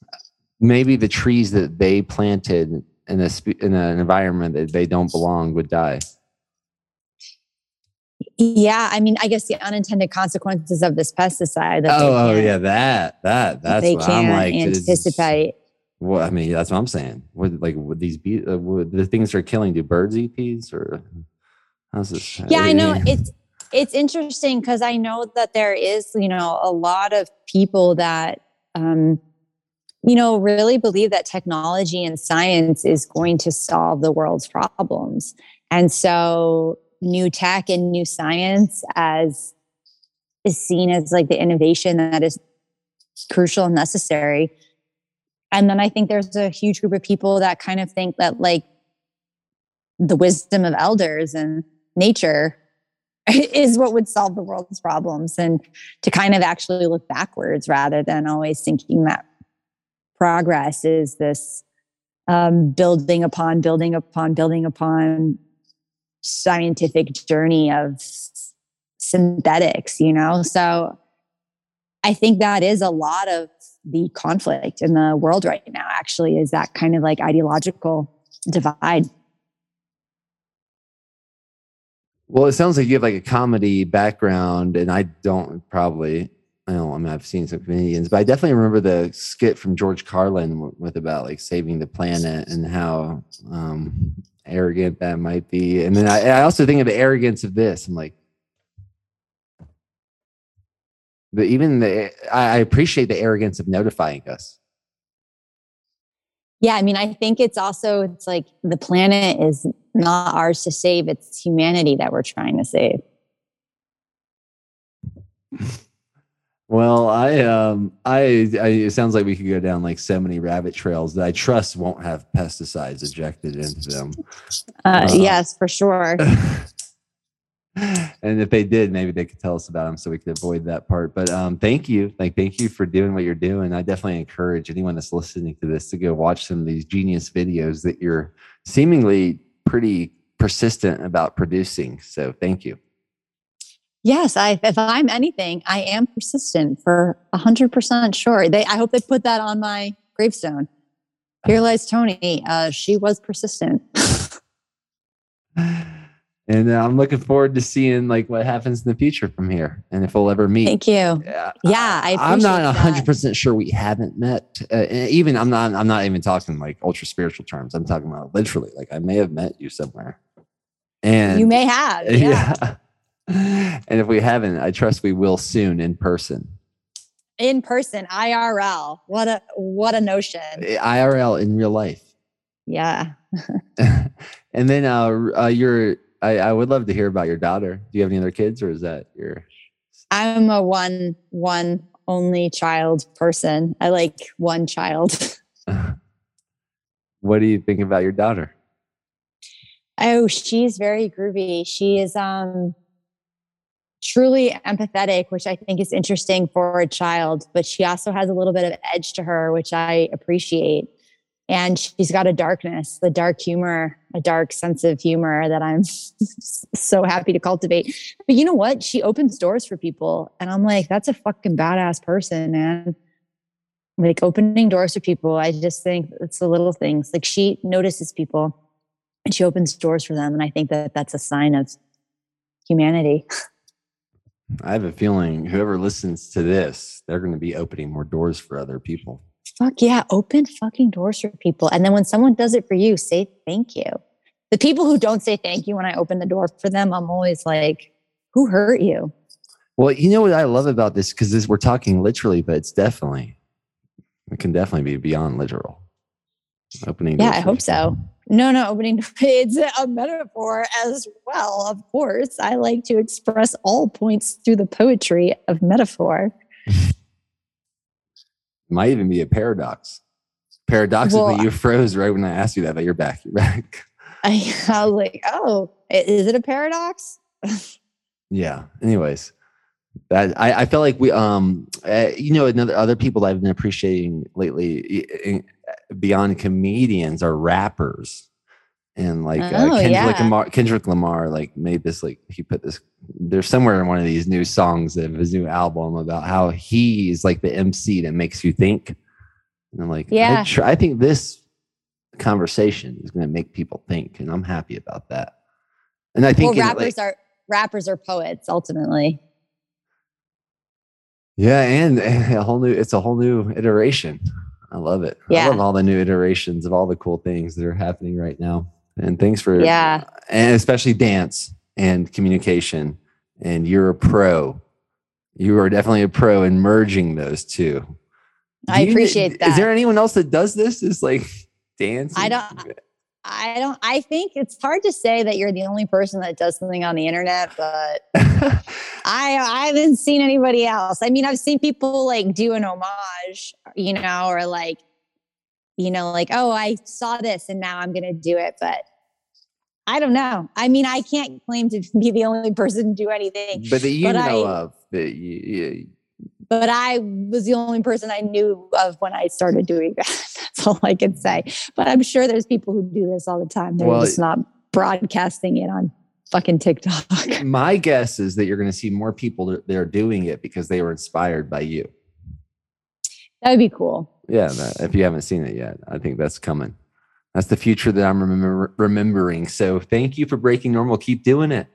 Maybe the trees that they planted in a sp in an environment that they don't belong would die. Yeah, I mean, I guess the unintended consequences of this pesticide. That oh, oh yeah, that that that's they what can't I'm like, anticipate. Well, I mean, that's what I'm saying. Would like would these be uh, would the things they're killing? Do birds eat these or how's this? Yeah, I know it's. It's interesting because I know that there is, you know, a lot of people that, um, you know, really believe that technology and science is going to solve the world's problems. And so new tech and new science as is seen as like the innovation that is crucial and necessary. And then I think there's a huge group of people that kind of think that like the wisdom of elders and nature is what would solve the world's problems, and to kind of actually look backwards rather than always thinking that progress is this um, building upon, building upon, building upon scientific journey of synthetics, you know? So I think that is a lot of the conflict in the world right now, actually, is that kind of like ideological divide. Well, it sounds like you have like a comedy background, and I don't probably, I don't, I mean, I've seen some comedians, but I definitely remember the skit from George Carlin with about like saving the planet and how um, arrogant that might be. And then I, I also think of the arrogance of this. I'm like, but even the, I, I appreciate the arrogance of notifying us. Yeah, I mean, I think it's also, it's like the planet is not ours to save. It's humanity that we're trying to save. Well, I, um, I, I, it sounds like we could go down like so many rabbit trails that I trust won't have pesticides ejected into them. Uh, uh, yes, for sure. And if they did, maybe they could tell us about them so we could avoid that part. But um, thank you. Like, thank you for doing what you're doing. I definitely encourage anyone that's listening to this to go watch some of these genius videos that you're seemingly pretty persistent about producing. So thank you. Yes. I, if I'm anything, I am persistent for a hundred percent sure. They, I hope they put that on my gravestone. Here lies Toni. Uh, she was persistent. And uh, I'm looking forward to seeing like what happens in the future from here and if we'll ever meet. Thank you. Yeah, yeah I I'm not one hundred percent that. Sure we haven't met. Uh, even I'm not I'm not even talking like ultra spiritual terms. I'm talking about literally like I may have met you somewhere. And you may have. Yeah. yeah. And if we haven't, I trust we will soon in person. In person, I R L. What a what a notion. I R L in real life. Yeah. And then uh, uh you're I, I would love to hear about your daughter. Do you have any other kids, or is that your? I'm a one, one only child person. I like one child. What do you think about your daughter? Oh, she's very groovy. She is um, truly empathetic, which I think is interesting for a child, but she also has a little bit of edge to her, which I appreciate. And she's got a darkness, the dark humor, a dark sense of humor that I'm so happy to cultivate. But you know what? She opens doors for people. And I'm like, that's a fucking badass person, man. Like opening doors for people. I just think it's the little things. Like she notices people and she opens doors for them. And I think that that's a sign of humanity. I have a feeling whoever listens to this, they're going to be opening more doors for other people. Fuck yeah, open fucking doors for people. And then when someone does it for you, say thank you. The people who don't say thank you when I open the door for them, I'm always like, who hurt you? Well, you know what I love about this? Because this we're talking literally, but it's definitely, it can definitely be beyond literal. Opening yeah, doors I hope so. People. No, no, opening it's a metaphor as well, of course. I like to express all points through the poetry of metaphor. Might even be a paradox. Paradoxically, well, you froze right when I asked you that, but you're back. You're back. I, I was like, oh, is it a paradox? Yeah. Anyways, that, I, I felt like we, um, uh, you know, another other people that I've been appreciating lately in, beyond comedians are rappers, and like oh, uh, Kendrick, yeah. Lamar, Kendrick Lamar, like made this, like he put this. There's somewhere in one of these new songs of his new album about how he's like the M C that makes you think. And I'm like, yeah, I, tr- I think this conversation is going to make people think, and I'm happy about that. And I think well, rappers like, are rappers are poets ultimately. Yeah, and, and a whole new it's a whole new iteration. I love it. Yeah. I love all the new iterations of all the cool things that are happening right now. And thanks for yeah, and especially dance. And communication, and you're a pro. You are definitely a pro in merging those two. Do I appreciate you, that. Is there anyone else that does this? Is like dance? I don't. I don't. I think it's hard to say that you're the only person that does something on the internet, but I I haven't seen anybody else. I mean, I've seen people like do an homage, you know, or like, you know, like oh, I saw this and now I'm gonna do it, but. I don't know. I mean, I can't claim to be the only person to do anything. But that you but know I, of. That you, you, but I was the only person I knew of when I started doing that. That's all I can say. But I'm sure there's people who do this all the time. They're well, just not broadcasting it on fucking TikTok. My guess is that you're going to see more people that they're doing it because they were inspired by you. That would be cool. Yeah, that, if you haven't seen it yet, I think that's coming. That's the future that I'm remember, remembering. So thank you for Breaking Normal. Keep doing it.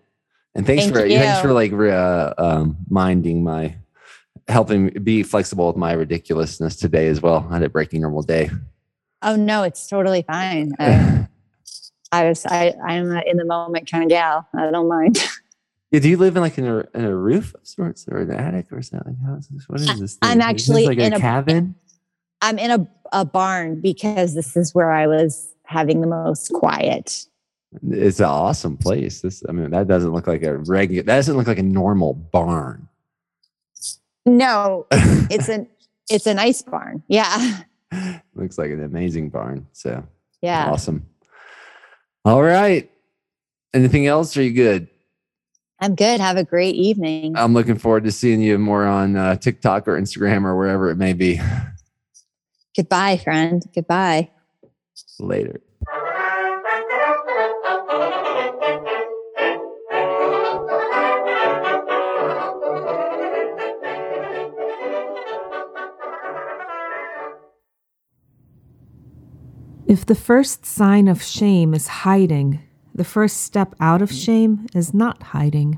And thanks thank for you. thanks for like uh, um, minding my, helping be flexible with my ridiculousness today as well. I had a Breaking Normal day. Oh no, it's totally fine. I, I was I I'm in the moment kind of gal. I don't mind. Yeah, do you live in like in a, in a roof of sorts or an attic or something? How is this? What is this? Thing? I'm actually like in a, a cabin. I'm in a, a barn because this is where I was having the most quiet. It's an awesome place. This, I mean, that doesn't look like a regular, that doesn't look like a normal barn. No, it's an, it's a nice barn. Yeah. Looks like an amazing barn. So yeah. Awesome. All right. Anything else? Are you good? I'm good. Have a great evening. I'm looking forward to seeing you more on uh, TikTok or Instagram or wherever it may be. Goodbye, friend. Goodbye. Later. If the first sign of shame is hiding, the first step out of shame is not hiding.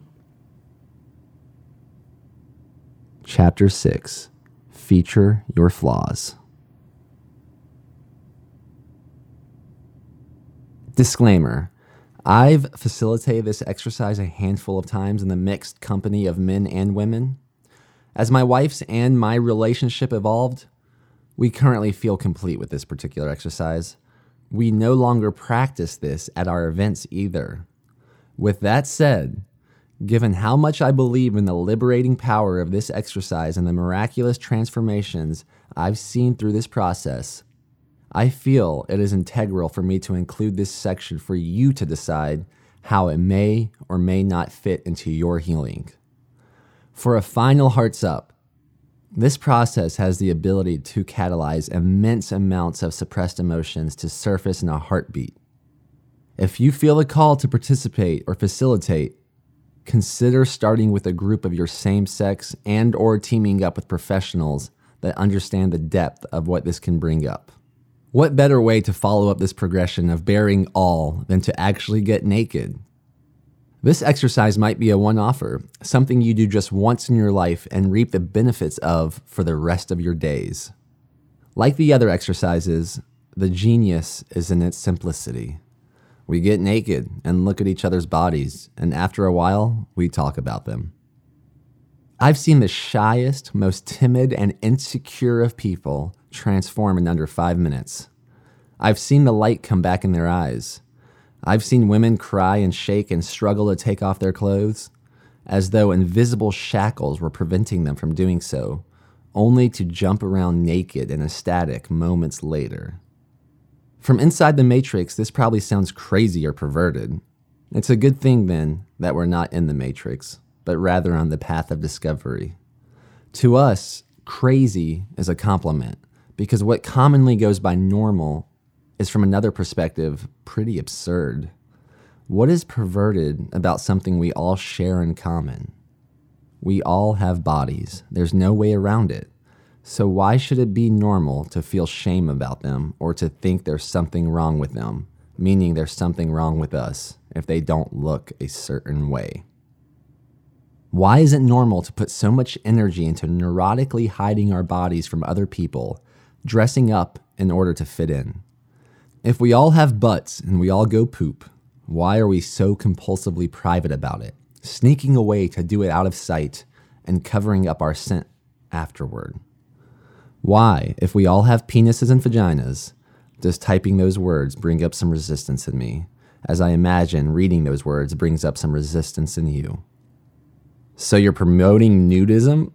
Chapter six. Feature your flaws. Disclaimer. I've facilitated this exercise a handful of times in the mixed company of men and women. As my wife's and my relationship evolved, we currently feel complete with this particular exercise. We no longer practice this at our events either. With that said, given how much I believe in the liberating power of this exercise and the miraculous transformations I've seen through this process, I feel it is integral for me to include this section for you to decide how it may or may not fit into your healing. For a final hearts up, this process has the ability to catalyze immense amounts of suppressed emotions to surface in a heartbeat. If you feel the call to participate or facilitate, consider starting with a group of your same sex and or teaming up with professionals that understand the depth of what this can bring up. What better way to follow up this progression of bearing all than to actually get naked? This exercise might be a one-offer, something you do just once in your life and reap the benefits of for the rest of your days. Like the other exercises, the genius is in its simplicity. We get naked and look at each other's bodies, and after a while, we talk about them. I've seen the shyest, most timid, and insecure of people transform in under five minutes. I've seen the light come back in their eyes. I've seen women cry and shake and struggle to take off their clothes, as though invisible shackles were preventing them from doing so, only to jump around naked and ecstatic moments later. From inside the matrix, this probably sounds crazy or perverted. It's a good thing, then, that we're not in the matrix, but rather on the path of discovery. To us, crazy is a compliment, because what commonly goes by normal is, from another perspective, pretty absurd. What is perverted about something we all share in common? We all have bodies. There's no way around it. So why should it be normal to feel shame about them or to think there's something wrong with them, meaning there's something wrong with us if they don't look a certain way? Why is it normal to put so much energy into neurotically hiding our bodies from other people, dressing up in order to fit in? If we all have butts and we all go poop, why are we so compulsively private about it, sneaking away to do it out of sight and covering up our scent afterward? Why, if we all have penises and vaginas, does typing those words bring up some resistance in me, as I imagine reading those words brings up some resistance in you? So you're promoting nudism?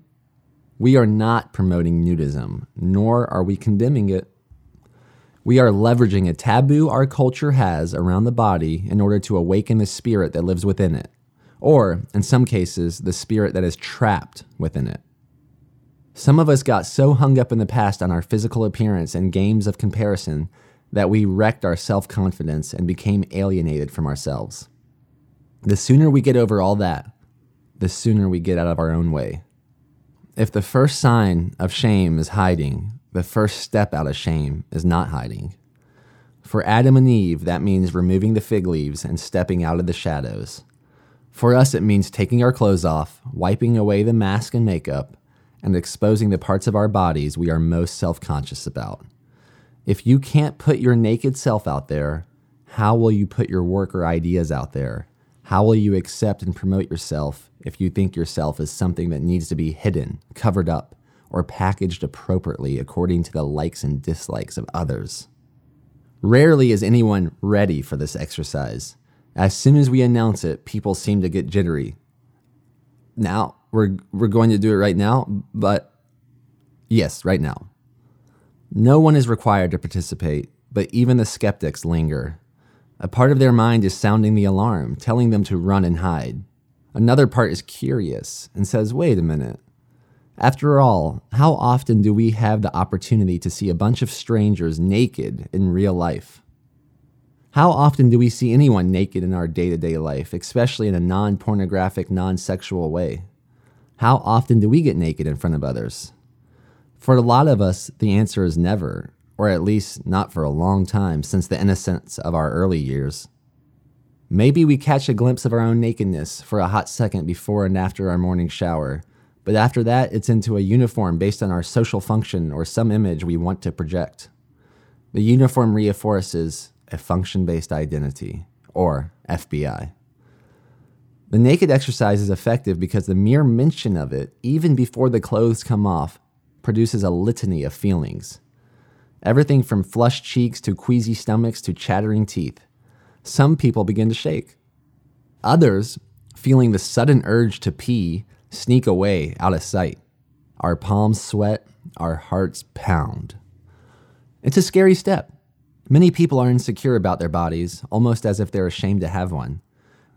We are not promoting nudism, nor are we condemning it. We are leveraging a taboo our culture has around the body in order to awaken the spirit that lives within it, or, in some cases, the spirit that is trapped within it. Some of us got so hung up in the past on our physical appearance and games of comparison that we wrecked our self-confidence and became alienated from ourselves. The sooner we get over all that, the sooner we get out of our own way. If the first sign of shame is hiding, the first step out of shame is not hiding. For Adam and Eve, that means removing the fig leaves and stepping out of the shadows. For us, it means taking our clothes off, wiping away the mask and makeup, and exposing the parts of our bodies we are most self-conscious about. If you can't put your naked self out there, how will you put your work or ideas out there? How will you accept and promote yourself if you think yourself is something that needs to be hidden, covered up, or packaged appropriately according to the likes and dislikes of others? Rarely is anyone ready for this exercise. As soon as we announce it, people seem to get jittery. Now, we're we're going to do it right now, but yes, right now. No one is required to participate, but even the skeptics linger. A part of their mind is sounding the alarm, telling them to run and hide. Another part is curious and says, wait a minute. After all, how often do we have the opportunity to see a bunch of strangers naked in real life? How often do we see anyone naked in our day-to-day life, especially in a non-pornographic, non-sexual way? How often do we get naked in front of others? For a lot of us, the answer is never, or at least not for a long time since the innocence of our early years. Maybe we catch a glimpse of our own nakedness for a hot second before and after our morning shower, but after that it's into a uniform based on our social function or some image we want to project. The uniform reinforces a function-based identity, or F B I. The naked exercise is effective because the mere mention of it, even before the clothes come off, produces a litany of feelings. Everything from flushed cheeks to queasy stomachs to chattering teeth. Some people begin to shake. Others, feeling the sudden urge to pee, sneak away out of sight. Our palms sweat, our hearts pound. It's a scary step. Many people are insecure about their bodies, almost as if they're ashamed to have one.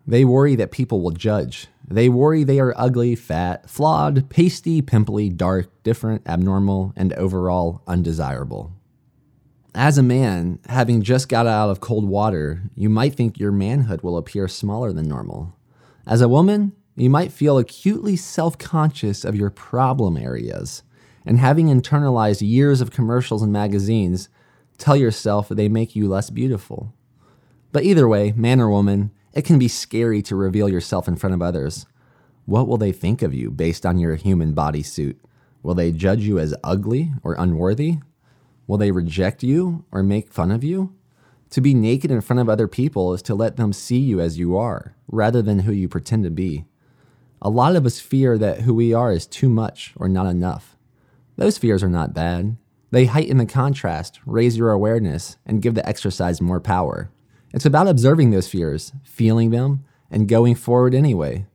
They worry that people will judge. They worry they are ugly, fat, flawed, pasty, pimply, dark, different, abnormal, and overall undesirable. As a man, having just got out of cold water, you might think your manhood will appear smaller than normal. As a woman, you might feel acutely self-conscious of your problem areas, and having internalized years of commercials and magazines, tell yourself they make you less beautiful. But either way, man or woman, it can be scary to reveal yourself in front of others. What will they think of you based on your human bodysuit? Will they judge you as ugly or unworthy? Will they reject you or make fun of you? To be naked in front of other people is to let them see you as you are, rather than who you pretend to be. A lot of us fear that who we are is too much or not enough. Those fears are not bad. They heighten the contrast, raise your awareness, and give the exercise more power. It's about observing those fears, feeling them, and going forward anyway.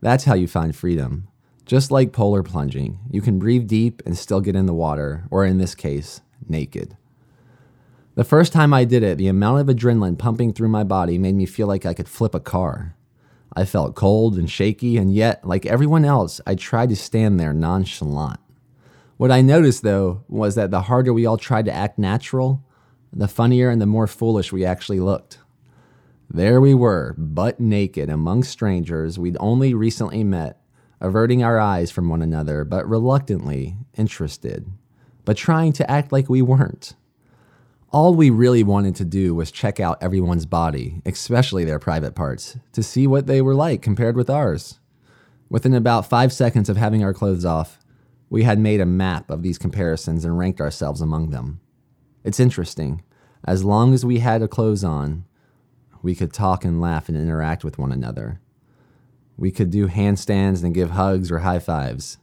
That's how you find freedom. Just like polar plunging, you can breathe deep and still get in the water, or in this case, naked. The first time I did it, the amount of adrenaline pumping through my body made me feel like I could flip a car. I felt cold and shaky, and yet, like everyone else, I tried to stand there nonchalant. What I noticed, though, was that the harder we all tried to act natural, the funnier and the more foolish we actually looked. There we were, butt naked, among strangers we'd only recently met, averting our eyes from one another, but reluctantly interested, but trying to act like we weren't. All we really wanted to do was check out everyone's body, especially their private parts, to see what they were like compared with ours. Within about five seconds of having our clothes off, we had made a map of these comparisons and ranked ourselves among them. It's interesting. As long as we had clothes on, we could talk and laugh and interact with one another. We could do handstands and give hugs or high fives.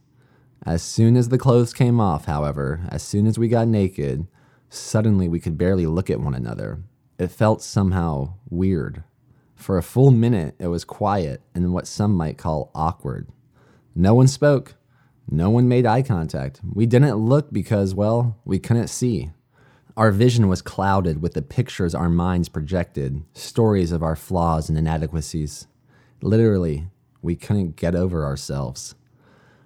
As soon as the clothes came off, however, as soon as we got naked, suddenly we could barely look at one another. It felt somehow weird. For a full minute, it was quiet and what some might call awkward. No one spoke. No one made eye contact. We didn't look because, well, we couldn't see. Our vision was clouded with the pictures our minds projected, stories of our flaws and inadequacies. Literally, we couldn't get over ourselves.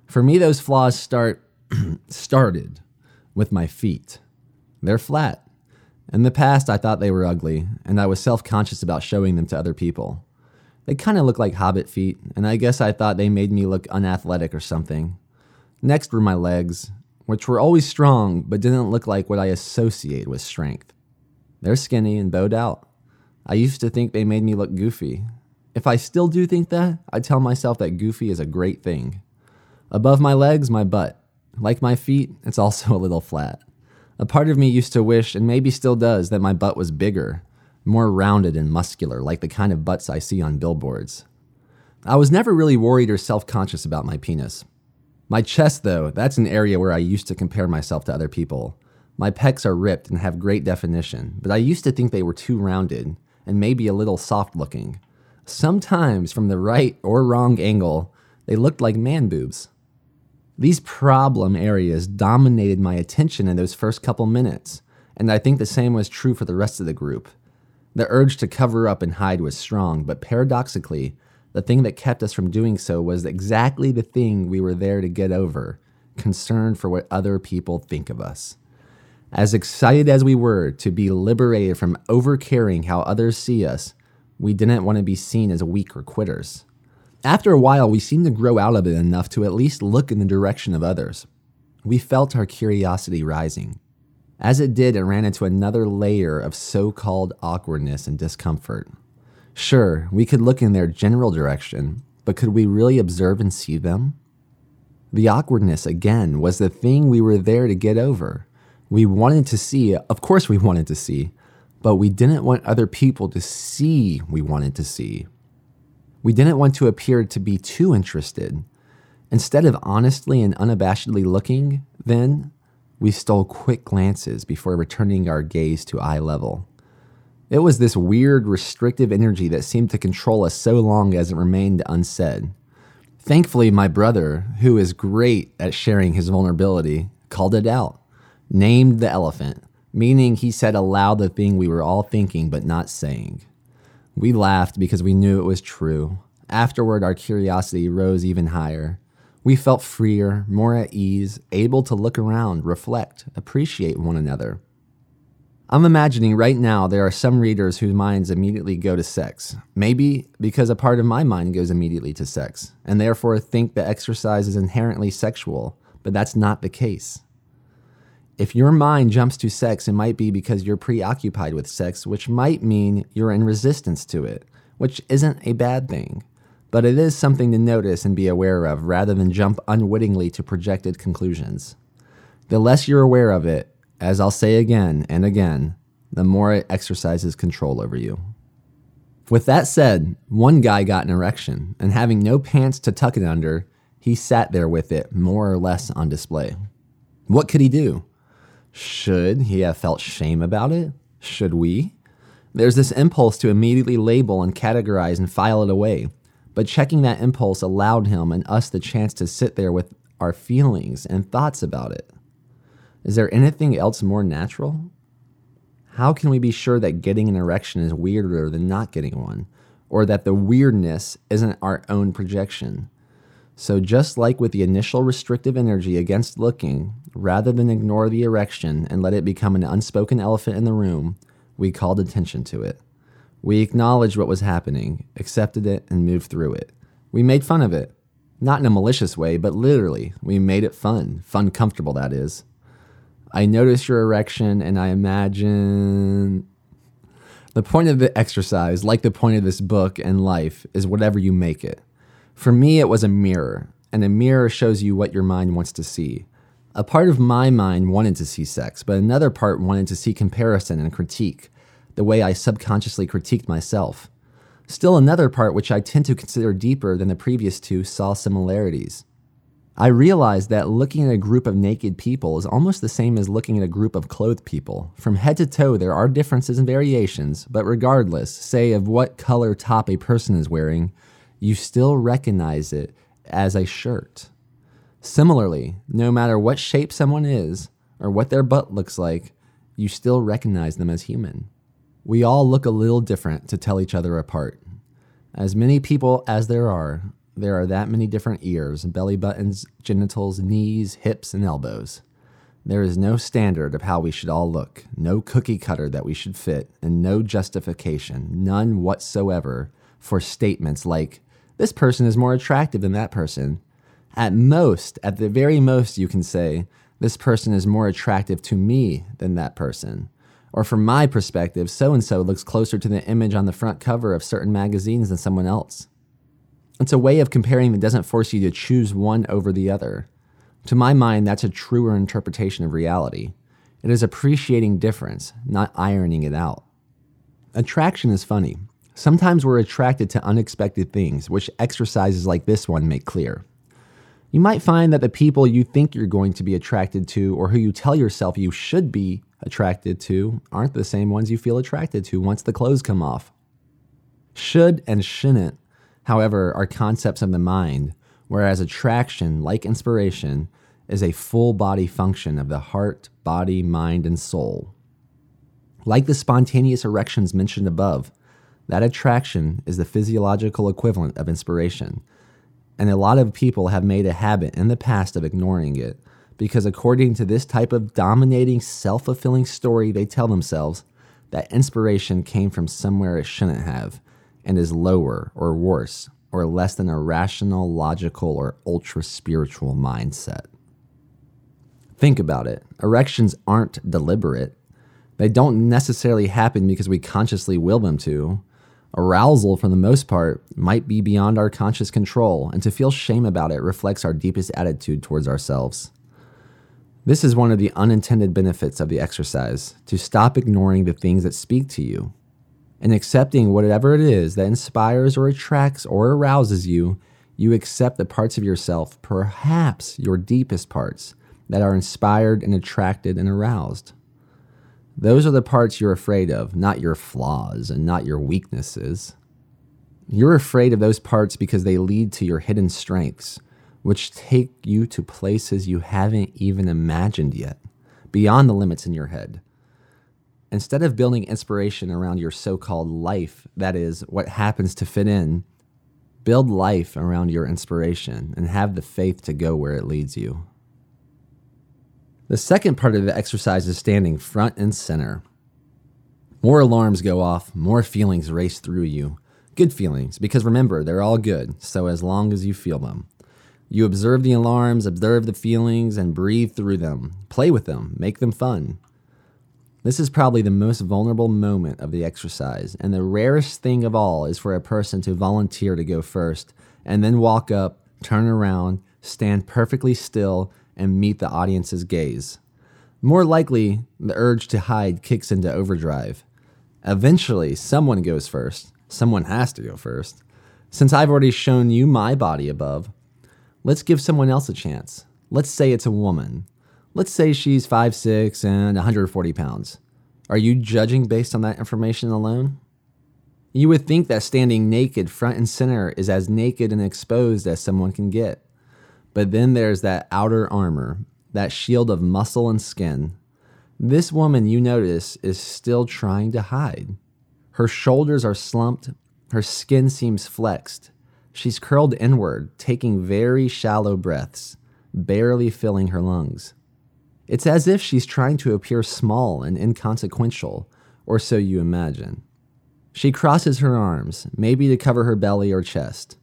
For me, those flaws start started with my feet. They're flat. In the past, I thought they were ugly, and I was self-conscious about showing them to other people. They kind of look like hobbit feet, and I guess I thought they made me look unathletic or something. Next were my legs, which were always strong, but didn't look like what I associate with strength. They're skinny and bowed out. I used to think they made me look goofy. If I still do think that, I tell myself that goofy is a great thing. Above my legs, my butt. Like my feet, it's also a little flat. A part of me used to wish, and maybe still does, that my butt was bigger, more rounded and muscular, like the kind of butts I see on billboards. I was never really worried or self-conscious about my penis. My chest, though, that's an area where I used to compare myself to other people. My pecs are ripped and have great definition, but I used to think they were too rounded and maybe a little soft-looking. Sometimes, from the right or wrong angle, they looked like man boobs. These problem areas dominated my attention in those first couple minutes, and I think the same was true for the rest of the group. The urge to cover up and hide was strong, but paradoxically, the thing that kept us from doing so was exactly the thing we were there to get over, concern for what other people think of us. As excited as we were to be liberated from overcaring how others see us, we didn't want to be seen as weak or quitters. After a while, we seemed to grow out of it enough to at least look in the direction of others. We felt our curiosity rising. As it did, it ran into another layer of so-called awkwardness and discomfort. Sure, we could look in their general direction, but could we really observe and see them? The awkwardness, again, was the thing we were there to get over. We wanted to see, of course we wanted to see, but we didn't want other people to see we wanted to see. We didn't want to appear to be too interested. Instead of honestly and unabashedly looking, then, we stole quick glances before returning our gaze to eye level. It was this weird, restrictive energy that seemed to control us so long as it remained unsaid. Thankfully, my brother, who is great at sharing his vulnerability, called it out, named the elephant, meaning he said aloud the thing we were all thinking but not saying. We laughed because we knew it was true. Afterward, our curiosity rose even higher. We felt freer, more at ease, able to look around, reflect, appreciate one another. I'm imagining right now there are some readers whose minds immediately go to sex. Maybe because a part of my mind goes immediately to sex, and therefore think that exercise is inherently sexual, but that's not the case. If your mind jumps to sex, it might be because you're preoccupied with sex, which might mean you're in resistance to it, which isn't a bad thing. But it is something to notice and be aware of rather than jump unwittingly to projected conclusions. The less you're aware of it, as I'll say again and again, the more it exercises control over you. With that said, one guy got an erection, and having no pants to tuck it under, he sat there with it more or less on display. What could he do? Should he have felt shame about it? Should we? There's this impulse to immediately label and categorize and file it away, but checking that impulse allowed him and us the chance to sit there with our feelings and thoughts about it. Is there anything else more natural? How can we be sure that getting an erection is weirder than not getting one, or that the weirdness isn't our own projection? So just like with the initial restrictive energy against looking, rather than ignore the erection and let it become an unspoken elephant in the room, we called attention to it. We acknowledged what was happening, accepted it, and moved through it. We made fun of it. Not in a malicious way, but literally, we made it fun. Fun comfortable, that is. I notice your erection, and I imagine... The point of the exercise, like the point of this book and life, is whatever you make it. For me, it was a mirror, and a mirror shows you what your mind wants to see. A part of my mind wanted to see sex, but another part wanted to see comparison and critique, the way I subconsciously critiqued myself. Still another part, which I tend to consider deeper than the previous two, saw similarities. I realized that looking at a group of naked people is almost the same as looking at a group of clothed people. From head to toe, there are differences and variations, but regardless, say of what color top a person is wearing, you still recognize it as a shirt. Similarly, no matter what shape someone is or what their butt looks like, you still recognize them as human. We all look a little different to tell each other apart. As many people as there are, there are that many different ears, belly buttons, genitals, knees, hips, and elbows. There is no standard of how we should all look, no cookie cutter that we should fit, and no justification, none whatsoever, for statements like, this person is more attractive than that person. At most, at the very most, you can say, this person is more attractive to me than that person. Or from my perspective, so-and-so looks closer to the image on the front cover of certain magazines than someone else. It's a way of comparing that doesn't force you to choose one over the other. To my mind, that's a truer interpretation of reality. It is appreciating difference, not ironing it out. Attraction is funny. Sometimes we're attracted to unexpected things, which exercises like this one make clear. You might find that the people you think you're going to be attracted to, or who you tell yourself you should be attracted to, aren't the same ones you feel attracted to once the clothes come off. Should and shouldn't, however, are concepts of the mind, whereas attraction, like inspiration, is a full-body function of the heart, body, mind, and soul. Like the spontaneous erections mentioned above, that attraction is the physiological equivalent of inspiration. And a lot of people have made a habit in the past of ignoring it, because according to this type of dominating, self-fulfilling story they tell themselves, that inspiration came from somewhere it shouldn't have, and is lower, or worse, or less than a rational, logical, or ultra-spiritual mindset. Think about it. Erections aren't deliberate. They don't necessarily happen because we consciously will them to. Arousal, for the most part, might be beyond our conscious control, and to feel shame about it reflects our deepest attitude towards ourselves. This is one of the unintended benefits of the exercise, to stop ignoring the things that speak to you, and accepting whatever it is that inspires or attracts or arouses you. You accept the parts of yourself, perhaps your deepest parts, that are inspired and attracted and aroused. Those are the parts you're afraid of, not your flaws and not your weaknesses. You're afraid of those parts because they lead to your hidden strengths, which take you to places you haven't even imagined yet, beyond the limits in your head. Instead of building inspiration around your so-called life, that is, what happens to fit in, build life around your inspiration and have the faith to go where it leads you. The second part of the exercise is standing front and center. More alarms go off, more feelings race through you. Good feelings, because remember, they're all good, so as long as you feel them. You observe the alarms, observe the feelings, and breathe through them. Play with them, make them fun. This is probably the most vulnerable moment of the exercise, and the rarest thing of all is for a person to volunteer to go first, and then walk up, turn around, stand perfectly still, and meet the audience's gaze. More likely, the urge to hide kicks into overdrive. Eventually, someone goes first. Someone has to go first. Since I've already shown you my body above, let's give someone else a chance. Let's say it's a woman. Let's say she's five six and one hundred forty pounds. Are you judging based on that information alone? You would think that standing naked front and center is as naked and exposed as someone can get. But then there's that outer armor, that shield of muscle and skin. This woman, you notice, is still trying to hide. Her shoulders are slumped. Her skin seems flexed. She's curled inward, taking very shallow breaths, barely filling her lungs. It's as if she's trying to appear small and inconsequential, or so you imagine. She crosses her arms, maybe to cover her belly or chest.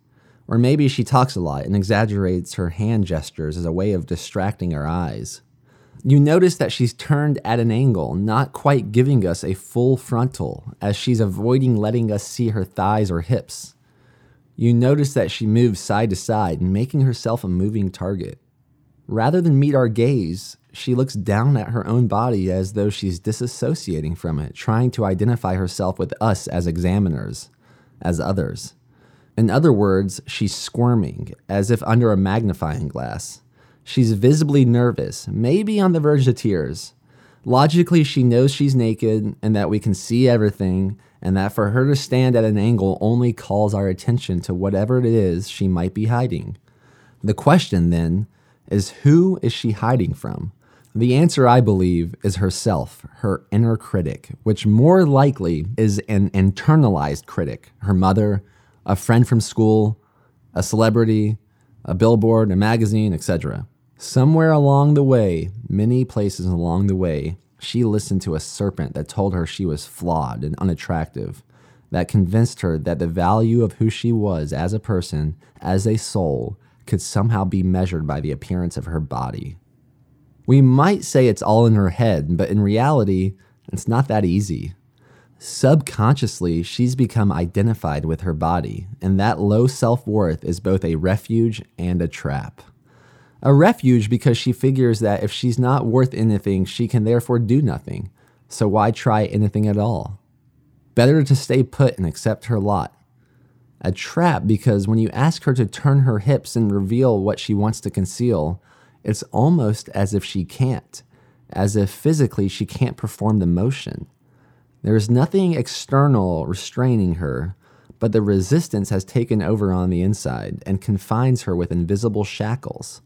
Or maybe she talks a lot and exaggerates her hand gestures as a way of distracting our eyes. You notice that she's turned at an angle, not quite giving us a full frontal, as she's avoiding letting us see her thighs or hips. You notice that she moves side to side, making herself a moving target. Rather than meet our gaze, she looks down at her own body as though she's disassociating from it, trying to identify herself with us as examiners, as others. In other words, she's squirming, as if under a magnifying glass. She's visibly nervous, maybe on the verge of tears. Logically, she knows she's naked and that we can see everything, and that for her to stand at an angle only calls our attention to whatever it is she might be hiding. The question, then, is who is she hiding from? The answer, I believe, is herself, her inner critic, which more likely is an internalized critic, her mother, a friend from school, a celebrity, a billboard, a magazine, et cetera. Somewhere along the way, many places along the way, she listened to a serpent that told her she was flawed and unattractive, that convinced her that the value of who she was as a person, as a soul, could somehow be measured by the appearance of her body. We might say it's all in her head, but in reality, it's not that easy. Subconsciously, she's become identified with her body, and that low self-worth is both a refuge and a trap. A refuge because she figures that if she's not worth anything, she can therefore do nothing, so why try anything at all? Better to stay put and accept her lot. A trap because when you ask her to turn her hips and reveal what she wants to conceal, it's almost as if she can't, as if physically she can't perform the motion. There is nothing external restraining her, but the resistance has taken over on the inside and confines her with invisible shackles.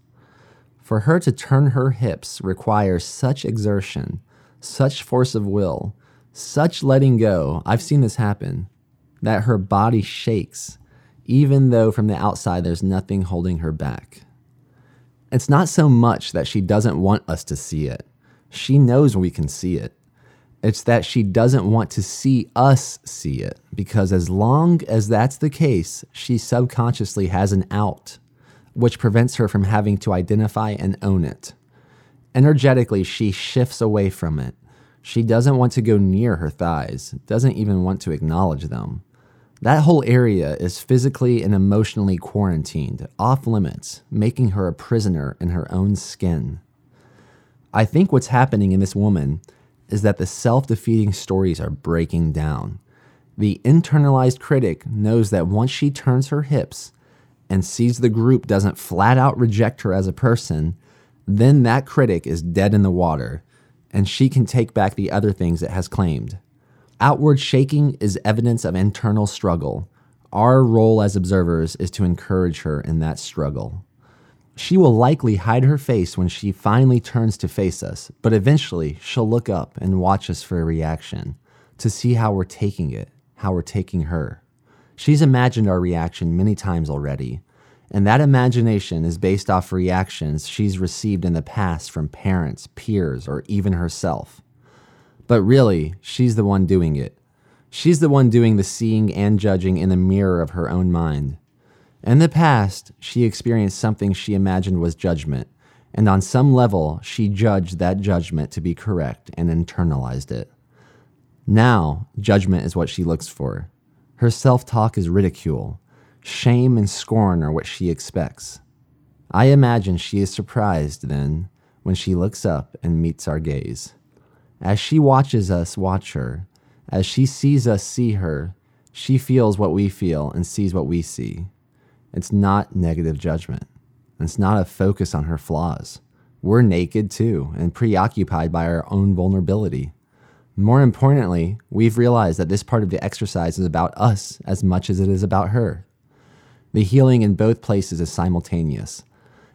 For her to turn her hips requires such exertion, such force of will, such letting go, I've seen this happen, that her body shakes, even though from the outside there's nothing holding her back. It's not so much that she doesn't want us to see it. She knows we can see it. It's that she doesn't want to see us see it, because as long as that's the case, she subconsciously has an out, which prevents her from having to identify and own it. Energetically, she shifts away from it. She doesn't want to go near her thighs, doesn't even want to acknowledge them. That whole area is physically and emotionally quarantined, off limits, making her a prisoner in her own skin. I think what's happening in this woman is that the self-defeating stories are breaking down. The internalized critic knows that once she turns her hips and sees the group doesn't flat out reject her as a person, then that critic is dead in the water, and she can take back the other things it has claimed. Outward shaking is evidence of internal struggle. Our role as observers is to encourage her in that struggle. She will likely hide her face when she finally turns to face us, but eventually she'll look up and watch us for a reaction, to see how we're taking it, how we're taking her. She's imagined our reaction many times already, and that imagination is based off reactions she's received in the past from parents, peers, or even herself. But really, she's the one doing it. She's the one doing the seeing and judging in the mirror of her own mind. In the past, she experienced something she imagined was judgment, and on some level, she judged that judgment to be correct and internalized it. Now, judgment is what she looks for. Her self-talk is ridicule. Shame and scorn are what she expects. I imagine she is surprised, then, when she looks up and meets our gaze. As she watches us watch her, as she sees us see her, she feels what we feel and sees what we see. It's not negative judgment. It's not a focus on her flaws. We're naked too and preoccupied by our own vulnerability. More importantly, we've realized that this part of the exercise is about us as much as it is about her. The healing in both places is simultaneous.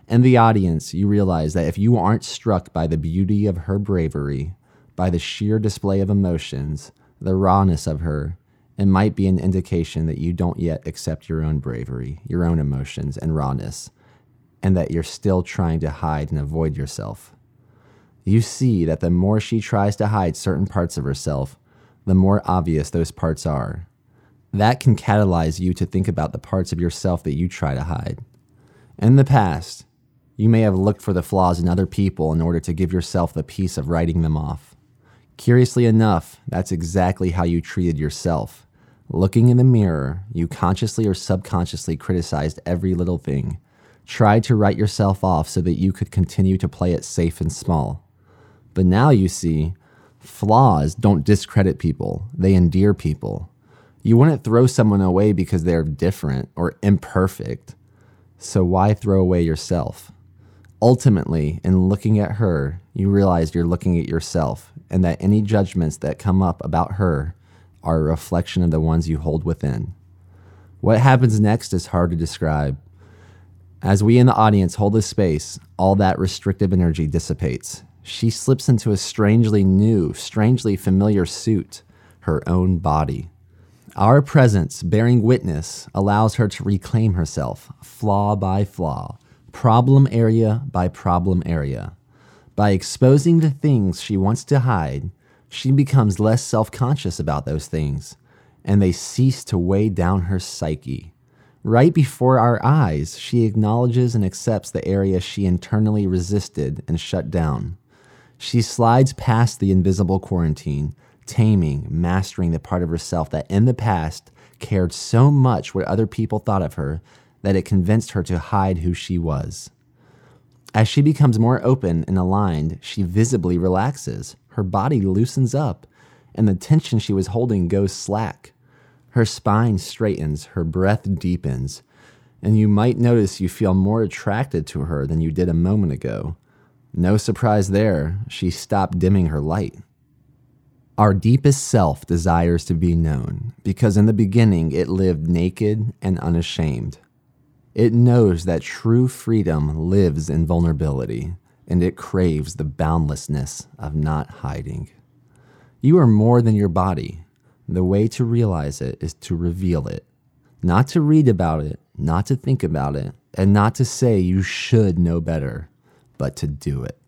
In the audience, you realize that if you aren't struck by the beauty of her bravery, by the sheer display of emotions, the rawness of her, it might be an indication that you don't yet accept your own bravery, your own emotions and rawness, and that you're still trying to hide and avoid yourself. You see that the more she tries to hide certain parts of herself, the more obvious those parts are. That can catalyze you to think about the parts of yourself that you try to hide. In the past, you may have looked for the flaws in other people in order to give yourself the peace of writing them off. Curiously enough, that's exactly how you treated yourself. Looking in the mirror, you consciously or subconsciously criticized every little thing, tried to write yourself off so that you could continue to play it safe and small. But now you see, flaws don't discredit people, they endear people. You wouldn't throw someone away because they're different or imperfect. So why throw away yourself? Ultimately, in looking at her, you realize you're looking at yourself, and that any judgments that come up about her are a reflection of the ones you hold within. What happens next is hard to describe. As we in the audience hold this space, all that restrictive energy dissipates. She slips into a strangely new, strangely familiar suit, her own body. Our presence, bearing witness, allows her to reclaim herself, flaw by flaw, problem area by problem area. By exposing the things she wants to hide, she becomes less self-conscious about those things, and they cease to weigh down her psyche. Right before our eyes, she acknowledges and accepts the area she internally resisted and shut down. She slides past the invisible quarantine, taming, mastering the part of herself that in the past cared so much what other people thought of her that it convinced her to hide who she was. As she becomes more open and aligned, she visibly relaxes. Her body loosens up, and the tension she was holding goes slack. Her spine straightens, her breath deepens, and you might notice you feel more attracted to her than you did a moment ago. No surprise there, she stopped dimming her light. Our deepest self desires to be known, because in the beginning it lived naked and unashamed. It knows that true freedom lives in vulnerability, and it craves the boundlessness of not hiding. You are more than your body. The way to realize it is to reveal it, not to read about it, not to think about it, and not to say you should know better, but to do it.